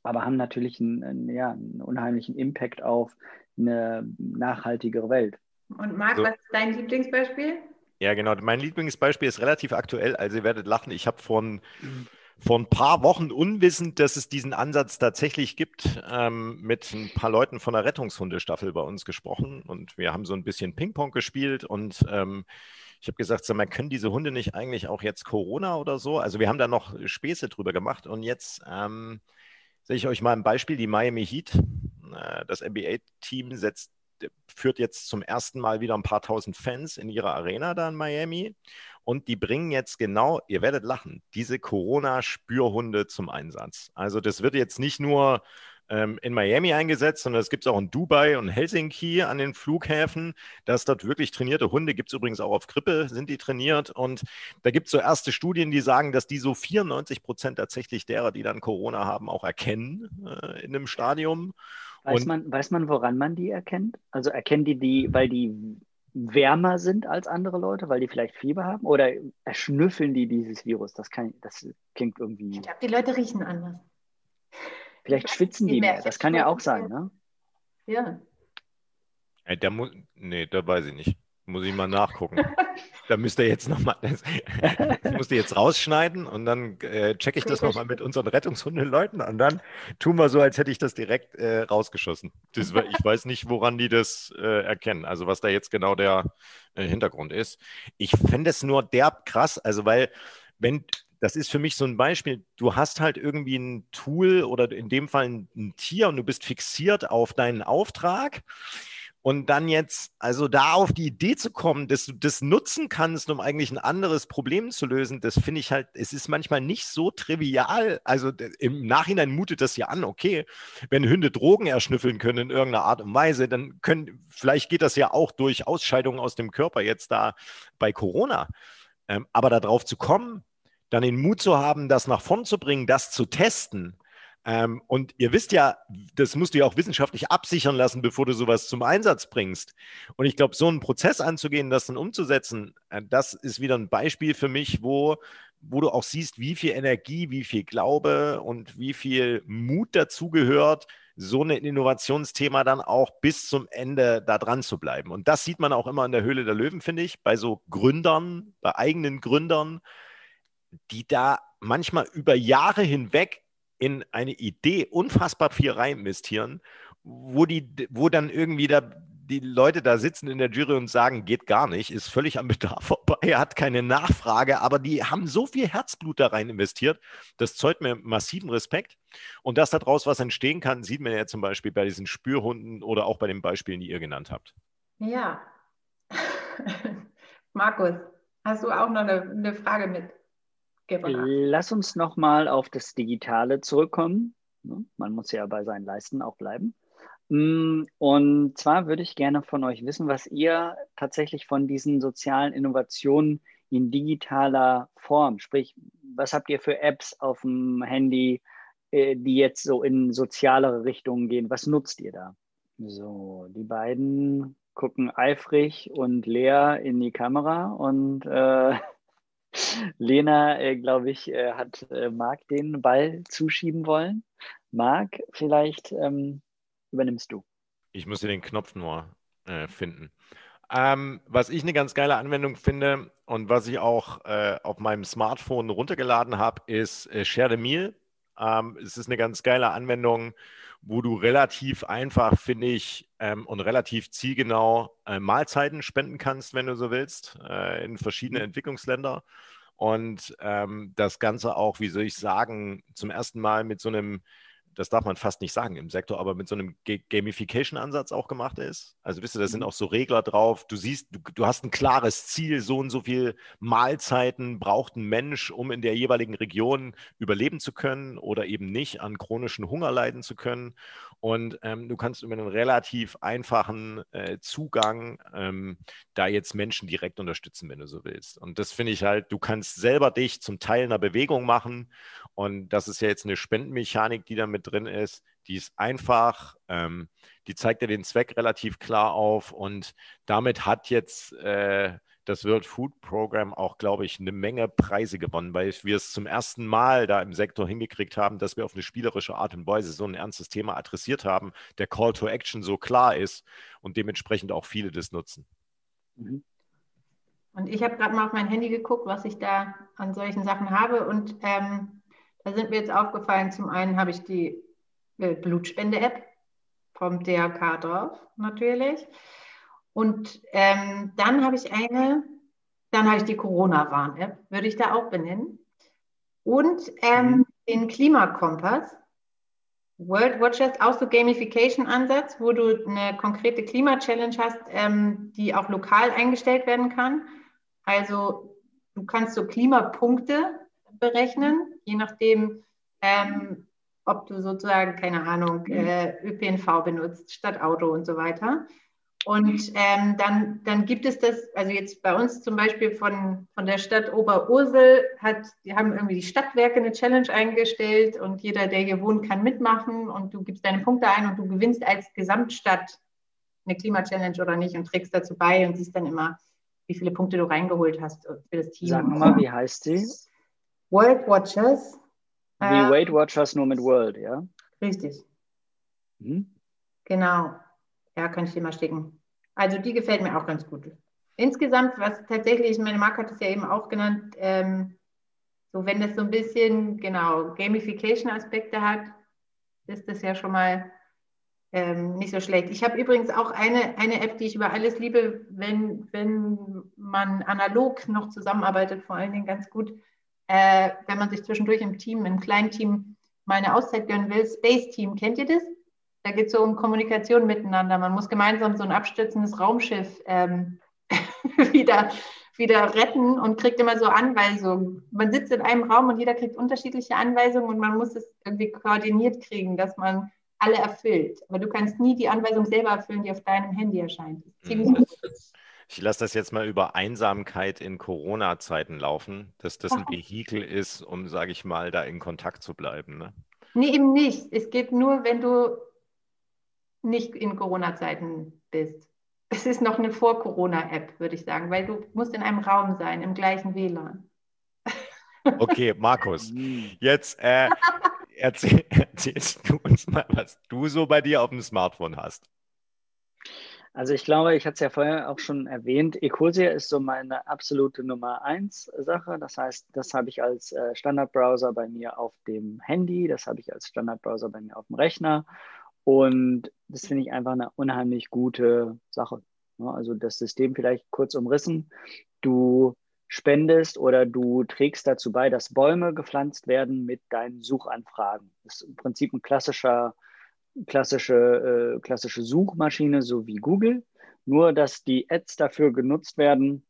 aber haben natürlich einen, einen, ja, einen unheimlichen Impact auf eine nachhaltigere Welt. Und Marc, so, was ist dein Lieblingsbeispiel? Ja, genau. Mein Lieblingsbeispiel ist relativ aktuell. Also ihr werdet lachen. Ich habe vor, vor ein paar Wochen unwissend, dass es diesen Ansatz tatsächlich gibt, ähm, mit ein paar Leuten von der Rettungshundestaffel bei uns gesprochen. Und wir haben so ein bisschen Ping-Pong gespielt und ähm, ich habe gesagt, man können diese Hunde nicht eigentlich auch jetzt Corona oder so? Also wir haben da noch Späße drüber gemacht. Und jetzt ähm, sehe ich euch mal ein Beispiel, die Miami Heat. Das N B A-Team setzt führt jetzt zum ersten Mal wieder ein paar tausend Fans in ihrer Arena da in Miami und die bringen jetzt genau, ihr werdet lachen, diese Corona-Spürhunde zum Einsatz. Also das wird jetzt nicht nur ähm, in Miami eingesetzt, sondern es gibt es auch in Dubai und Helsinki an den Flughäfen, dass dort wirklich trainierte Hunde, gibt es übrigens auch auf Grippe, sind die trainiert und da gibt es so erste Studien, die sagen, dass die so vierundneunzig Prozent tatsächlich derer, die dann Corona haben, auch erkennen äh, in einem Stadium. Weiß man, weiß man, woran man die erkennt? Also erkennen die die, weil die wärmer sind als andere Leute, weil die vielleicht Fieber haben? Oder erschnüffeln die dieses Virus? Das, kann, das klingt irgendwie... Ich glaube, die Leute riechen anders. Vielleicht schwitzen die mehr. Das kann ja auch sein, ne? Ja. Hey, da muss, nee, da weiß ich nicht. Muss ich mal nachgucken. Da müsst ihr jetzt nochmal, das, das müsst ihr jetzt rausschneiden und dann äh, checke ich das nochmal mit unseren Rettungshundeleuten und dann tun wir so, als hätte ich das direkt äh, rausgeschossen. Das, ich weiß nicht, woran die das äh, erkennen, also was da jetzt genau der äh, Hintergrund ist. Ich fände es nur derb krass, also weil, wenn, das ist für mich so ein Beispiel, du hast halt irgendwie ein Tool oder in dem Fall ein, ein Tier und du bist fixiert auf deinen Auftrag. Und dann jetzt, also da auf die Idee zu kommen, dass du das nutzen kannst, um eigentlich ein anderes Problem zu lösen, das finde ich halt, es ist manchmal nicht so trivial. Also im Nachhinein mutet das ja an, okay, wenn Hunde Drogen erschnüffeln können in irgendeiner Art und Weise, dann können, vielleicht geht das ja auch durch Ausscheidungen aus dem Körper jetzt da bei Corona. Ähm, aber da drauf zu kommen, dann den Mut zu haben, das nach vorn zu bringen, das zu testen, Ähm, und ihr wisst ja, das musst du ja auch wissenschaftlich absichern lassen, bevor du sowas zum Einsatz bringst. Und ich glaube, so einen Prozess anzugehen, das dann umzusetzen, äh, das ist wieder ein Beispiel für mich, wo, wo du auch siehst, wie viel Energie, wie viel Glaube und wie viel Mut dazugehört, so ein Innovationsthema dann auch bis zum Ende da dran zu bleiben. Und das sieht man auch immer in der Höhle der Löwen, finde ich, bei so Gründern, bei eigenen Gründern, die da manchmal über Jahre hinweg in eine Idee unfassbar viel rein investieren, wo, die, wo dann irgendwie da die Leute da sitzen in der Jury und sagen, geht gar nicht, ist völlig am Bedarf vorbei, hat keine Nachfrage, aber die haben so viel Herzblut da rein investiert, das zeugt mir massiven Respekt und dass daraus was entstehen kann, sieht man ja zum Beispiel bei diesen Spürhunden oder auch bei den Beispielen, die ihr genannt habt. Ja. Markus, hast du auch noch eine, eine Frage mit? Lass uns nochmal auf das Digitale zurückkommen. Man muss ja bei seinen Leisten auch bleiben. Und zwar würde ich gerne von euch wissen, was ihr tatsächlich von diesen sozialen Innovationen in digitaler Form, sprich, was habt ihr für Apps auf dem Handy, die jetzt so in sozialere Richtungen gehen? Was nutzt ihr da? So, die beiden gucken eifrig und leer in die Kamera und... Äh, Lena, äh, glaube ich, äh, hat äh, Marc den Ball zuschieben wollen. Marc, vielleicht ähm, übernimmst du. Ich muss hier den Knopf nur äh, finden. Ähm, was ich eine ganz geile Anwendung finde und was ich auch äh, auf meinem Smartphone runtergeladen habe, ist äh, Share the Meal. Ähm, es ist eine ganz geile Anwendung, wo du relativ einfach, finde ich, ähm, und relativ zielgenau äh, Mahlzeiten spenden kannst, wenn du so willst, äh, in verschiedene Entwicklungsländer. Und ähm, das Ganze auch, wie soll ich sagen, zum ersten Mal mit so einem, das darf man fast nicht sagen im Sektor, aber mit so einem Gamification-Ansatz auch gemacht ist. Also wisst ihr, da sind auch so Regler drauf. Du siehst, du, du hast ein klares Ziel, so und so viel Mahlzeiten braucht ein Mensch, um in der jeweiligen Region überleben zu können oder eben nicht an chronischen Hunger leiden zu können. Und ähm, du kannst über einen relativ einfachen äh, Zugang ähm, da jetzt Menschen direkt unterstützen, wenn du so willst. Und das finde ich halt, du kannst selber dich zum Teil einer Bewegung machen. Und das ist ja jetzt eine Spendenmechanik, die damit drin ist, die ist einfach, ähm, die zeigt dir den Zweck relativ klar auf und damit hat jetzt äh, das World Food Program auch, glaube ich, eine Menge Preise gewonnen, weil wir es zum ersten Mal da im Sektor hingekriegt haben, dass wir auf eine spielerische Art und Weise so ein ernstes Thema adressiert haben, der Call to Action so klar ist und dementsprechend auch viele das nutzen. Mhm. Und ich habe gerade mal auf mein Handy geguckt, was ich da an solchen Sachen habe und ähm, da sind mir jetzt aufgefallen, zum einen habe ich die Blutspende-App vom D H K Dorf natürlich. Und ähm, dann habe ich eine, dann habe ich die Corona-Warn-App, würde ich da auch benennen. Und ähm, den Klimakompass, World Watchers auch so Gamification-Ansatz, wo du eine konkrete Klima-Challenge hast, ähm, die auch lokal eingestellt werden kann. Also du kannst so Klimapunkte berechnen, je nachdem, ähm, ob du sozusagen, keine Ahnung, äh, Ö P N V benutzt statt Auto und so weiter. Und ähm, dann, dann gibt es das, also jetzt bei uns zum Beispiel von, von der Stadt Oberursel, hat, die haben irgendwie die Stadtwerke eine Challenge eingestellt und jeder, der hier wohnt, kann mitmachen und du gibst deine Punkte ein und du gewinnst als Gesamtstadt eine Klima-Challenge oder nicht und trägst dazu bei und siehst dann immer, wie viele Punkte du reingeholt hast für das Team. Sag mal, wie heißt die? World Watchers. Wie äh, Weight Watchers, nur mit World, ja? Richtig. Mhm. Genau. Ja, kann ich dir mal schicken. Also die gefällt mir auch ganz gut. Insgesamt, was tatsächlich, meine Marke hat es ja eben auch genannt, ähm, so wenn das so ein bisschen, genau, Gamification-Aspekte hat, ist das ja schon mal ähm, nicht so schlecht. Ich habe übrigens auch eine, eine App, die ich über alles liebe, wenn, wenn man analog noch zusammenarbeitet, vor allen Dingen ganz gut, äh, wenn man sich zwischendurch im Team, im kleinen Team mal eine Auszeit gönnen will. Space Team, kennt ihr das? Da geht es so um Kommunikation miteinander. Man muss gemeinsam so ein abstürzendes Raumschiff ähm, wieder, wieder retten und kriegt immer so Anweisungen. Man sitzt in einem Raum und jeder kriegt unterschiedliche Anweisungen und man muss es irgendwie koordiniert kriegen, dass man alle erfüllt. Aber du kannst nie die Anweisung selber erfüllen, die auf deinem Handy erscheint. Das ist ziemlich gut. Ich lasse das jetzt mal über Einsamkeit in Corona-Zeiten laufen, dass das ein Vehikel ist, um, sage ich mal, da in Kontakt zu bleiben. Ne? Nee, eben nicht. Es geht nur, wenn du nicht in Corona-Zeiten bist. Es ist noch eine Vor-Corona-App, würde ich sagen, weil du musst in einem Raum sein, im gleichen W L A N. Okay, Markus, jetzt äh, erzähl, erzählst du uns mal, was du so bei dir auf dem Smartphone hast. Also ich glaube, ich hatte es ja vorher auch schon erwähnt, Ecosia ist so meine absolute Nummer eins Sache. Das heißt, das habe ich als äh, Standardbrowser bei mir auf dem Handy, das habe ich als Standardbrowser bei mir auf dem Rechner. Und das finde ich einfach eine unheimlich gute Sache. Also das System vielleicht kurz umrissen. Du spendest oder du trägst dazu bei, dass Bäume gepflanzt werden mit deinen Suchanfragen. Das ist im Prinzip ein klassischer, klassische, äh, klassische Suchmaschine, so wie Google. Nur, dass die Ads dafür genutzt werden,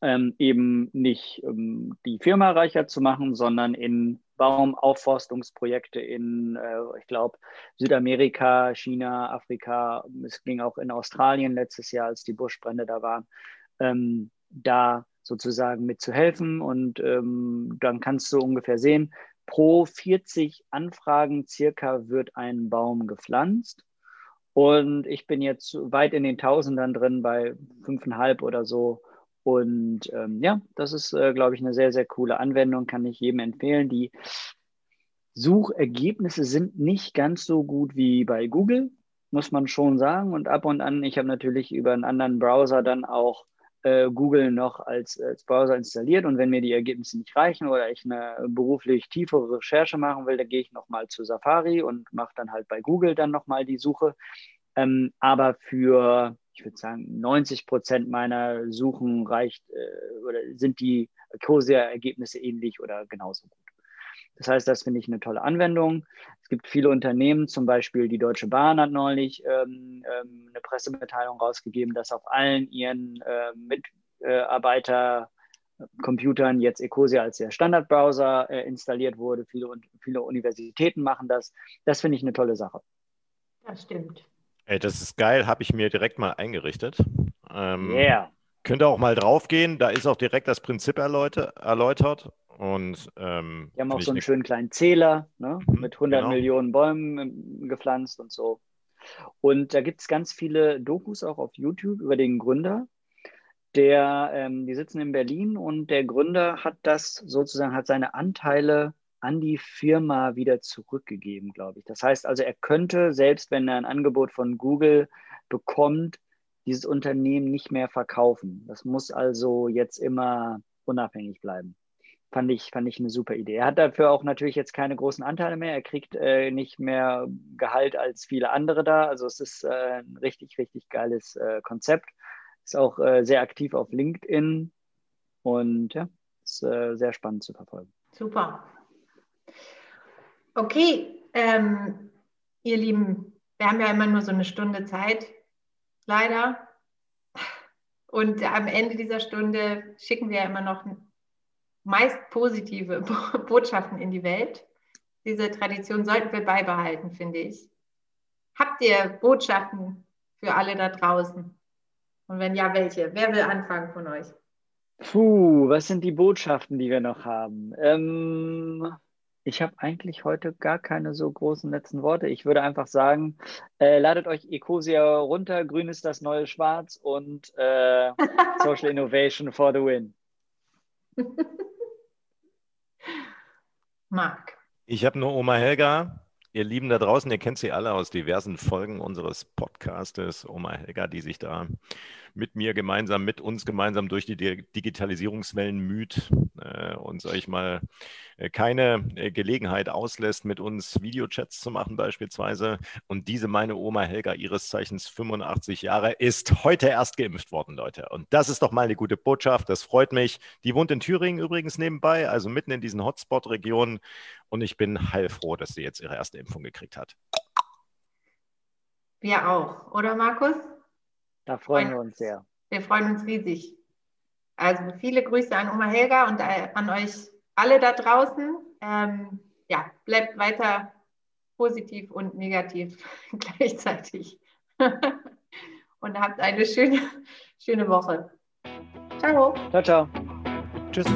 ähm, eben nicht ähm, die Firma reicher zu machen, sondern in Baumaufforstungsprojekte in, äh, ich glaube, Südamerika, China, Afrika, es ging auch in Australien letztes Jahr, als die Buschbrände da waren, ähm, da sozusagen mitzuhelfen. Und ähm, dann kannst du ungefähr sehen, pro vierzig Anfragen circa wird ein Baum gepflanzt. Und ich bin jetzt weit in den Tausendern drin, bei fünfeinhalb oder so. Und ähm, ja, das ist, äh, glaube ich, eine sehr, sehr coole Anwendung, kann ich jedem empfehlen. Die Suchergebnisse sind nicht ganz so gut wie bei Google, muss man schon sagen. Und ab und an, ich habe natürlich über einen anderen Browser dann auch äh, Google noch als, als Browser installiert. Und wenn mir die Ergebnisse nicht reichen oder ich eine beruflich tiefere Recherche machen will, dann gehe ich nochmal zu Safari und mache dann halt bei Google dann nochmal die Suche. Ähm, aber für... ich würde sagen, neunzig Prozent meiner Suchen reicht äh, oder sind die Ecosia-Ergebnisse ähnlich oder genauso gut. Das heißt, das finde ich eine tolle Anwendung. Es gibt viele Unternehmen, zum Beispiel die Deutsche Bahn hat neulich ähm, ähm, eine Pressemitteilung rausgegeben, dass auf allen ihren äh, Mitarbeitercomputern jetzt Ecosia als der Standardbrowser äh, installiert wurde. Viele, viele Universitäten machen das. Das finde ich eine tolle Sache. Das stimmt. Ey, das ist geil, habe ich mir direkt mal eingerichtet. Ähm, yeah. Könnt ihr auch mal drauf gehen, da ist auch direkt das Prinzip erläutert. erläutert und, ähm, wir haben auch so einen ne schönen kleinen Zähler, ne? Mhm, mit hundert genau. Millionen Bäumen gepflanzt und so. Und da gibt es ganz viele Dokus auch auf YouTube über den Gründer. Der, ähm, die sitzen in Berlin und der Gründer hat das sozusagen, hat seine Anteile an die Firma wieder zurückgegeben, glaube ich. Das heißt also, er könnte, selbst wenn er ein Angebot von Google bekommt, dieses Unternehmen nicht mehr verkaufen. Das muss also jetzt immer unabhängig bleiben. Fand ich, fand ich eine super Idee. Er hat dafür auch natürlich jetzt keine großen Anteile mehr. Er kriegt äh, nicht mehr Gehalt als viele andere da. Also es ist äh, ein richtig, richtig geiles äh, Konzept. Ist auch äh, sehr aktiv auf LinkedIn und ja, ist äh, sehr spannend zu verfolgen. Super. Okay, ähm, Ihr Lieben, wir haben ja immer nur so eine Stunde Zeit, leider. Und am Ende dieser Stunde schicken wir ja immer noch meist positive Botschaften in die Welt. Diese Tradition sollten wir beibehalten, finde ich. Habt ihr Botschaften für alle da draußen? Und wenn ja, welche? Wer will anfangen von euch? Puh, was sind die Botschaften, die wir noch haben? Ähm... Ich habe eigentlich heute gar keine so großen letzten Worte. Ich würde einfach sagen, äh, ladet euch Ecosia runter, grün ist das neue Schwarz und äh, Social Innovation for the win. Marc. Ich habe nur Oma Helga. Ihr Lieben da draußen, ihr kennt sie alle aus diversen Folgen unseres Podcastes. Oma Helga, die sich da mit mir gemeinsam, mit uns gemeinsam durch die Digitalisierungswellen müht äh, und, sag ich mal, keine Gelegenheit auslässt, mit uns Videochats zu machen beispielsweise. Und diese meine Oma Helga, ihres Zeichens fünfundachtzig Jahre, ist heute erst geimpft worden, Leute. Und das ist doch mal eine gute Botschaft, das freut mich. Die wohnt in Thüringen übrigens nebenbei, also mitten in diesen Hotspot-Regionen. Und ich bin heilfroh, dass sie jetzt ihre erste Impfung gekriegt hat. Wir auch, oder Markus? Da freuen wir uns sehr. Wir freuen uns riesig. Also viele Grüße an Oma Helga und an euch alle da draußen. Ähm, ja, bleibt weiter positiv und negativ gleichzeitig. Und habt eine schöne, schöne Woche. Ciao. Ciao, ciao. Tschüss.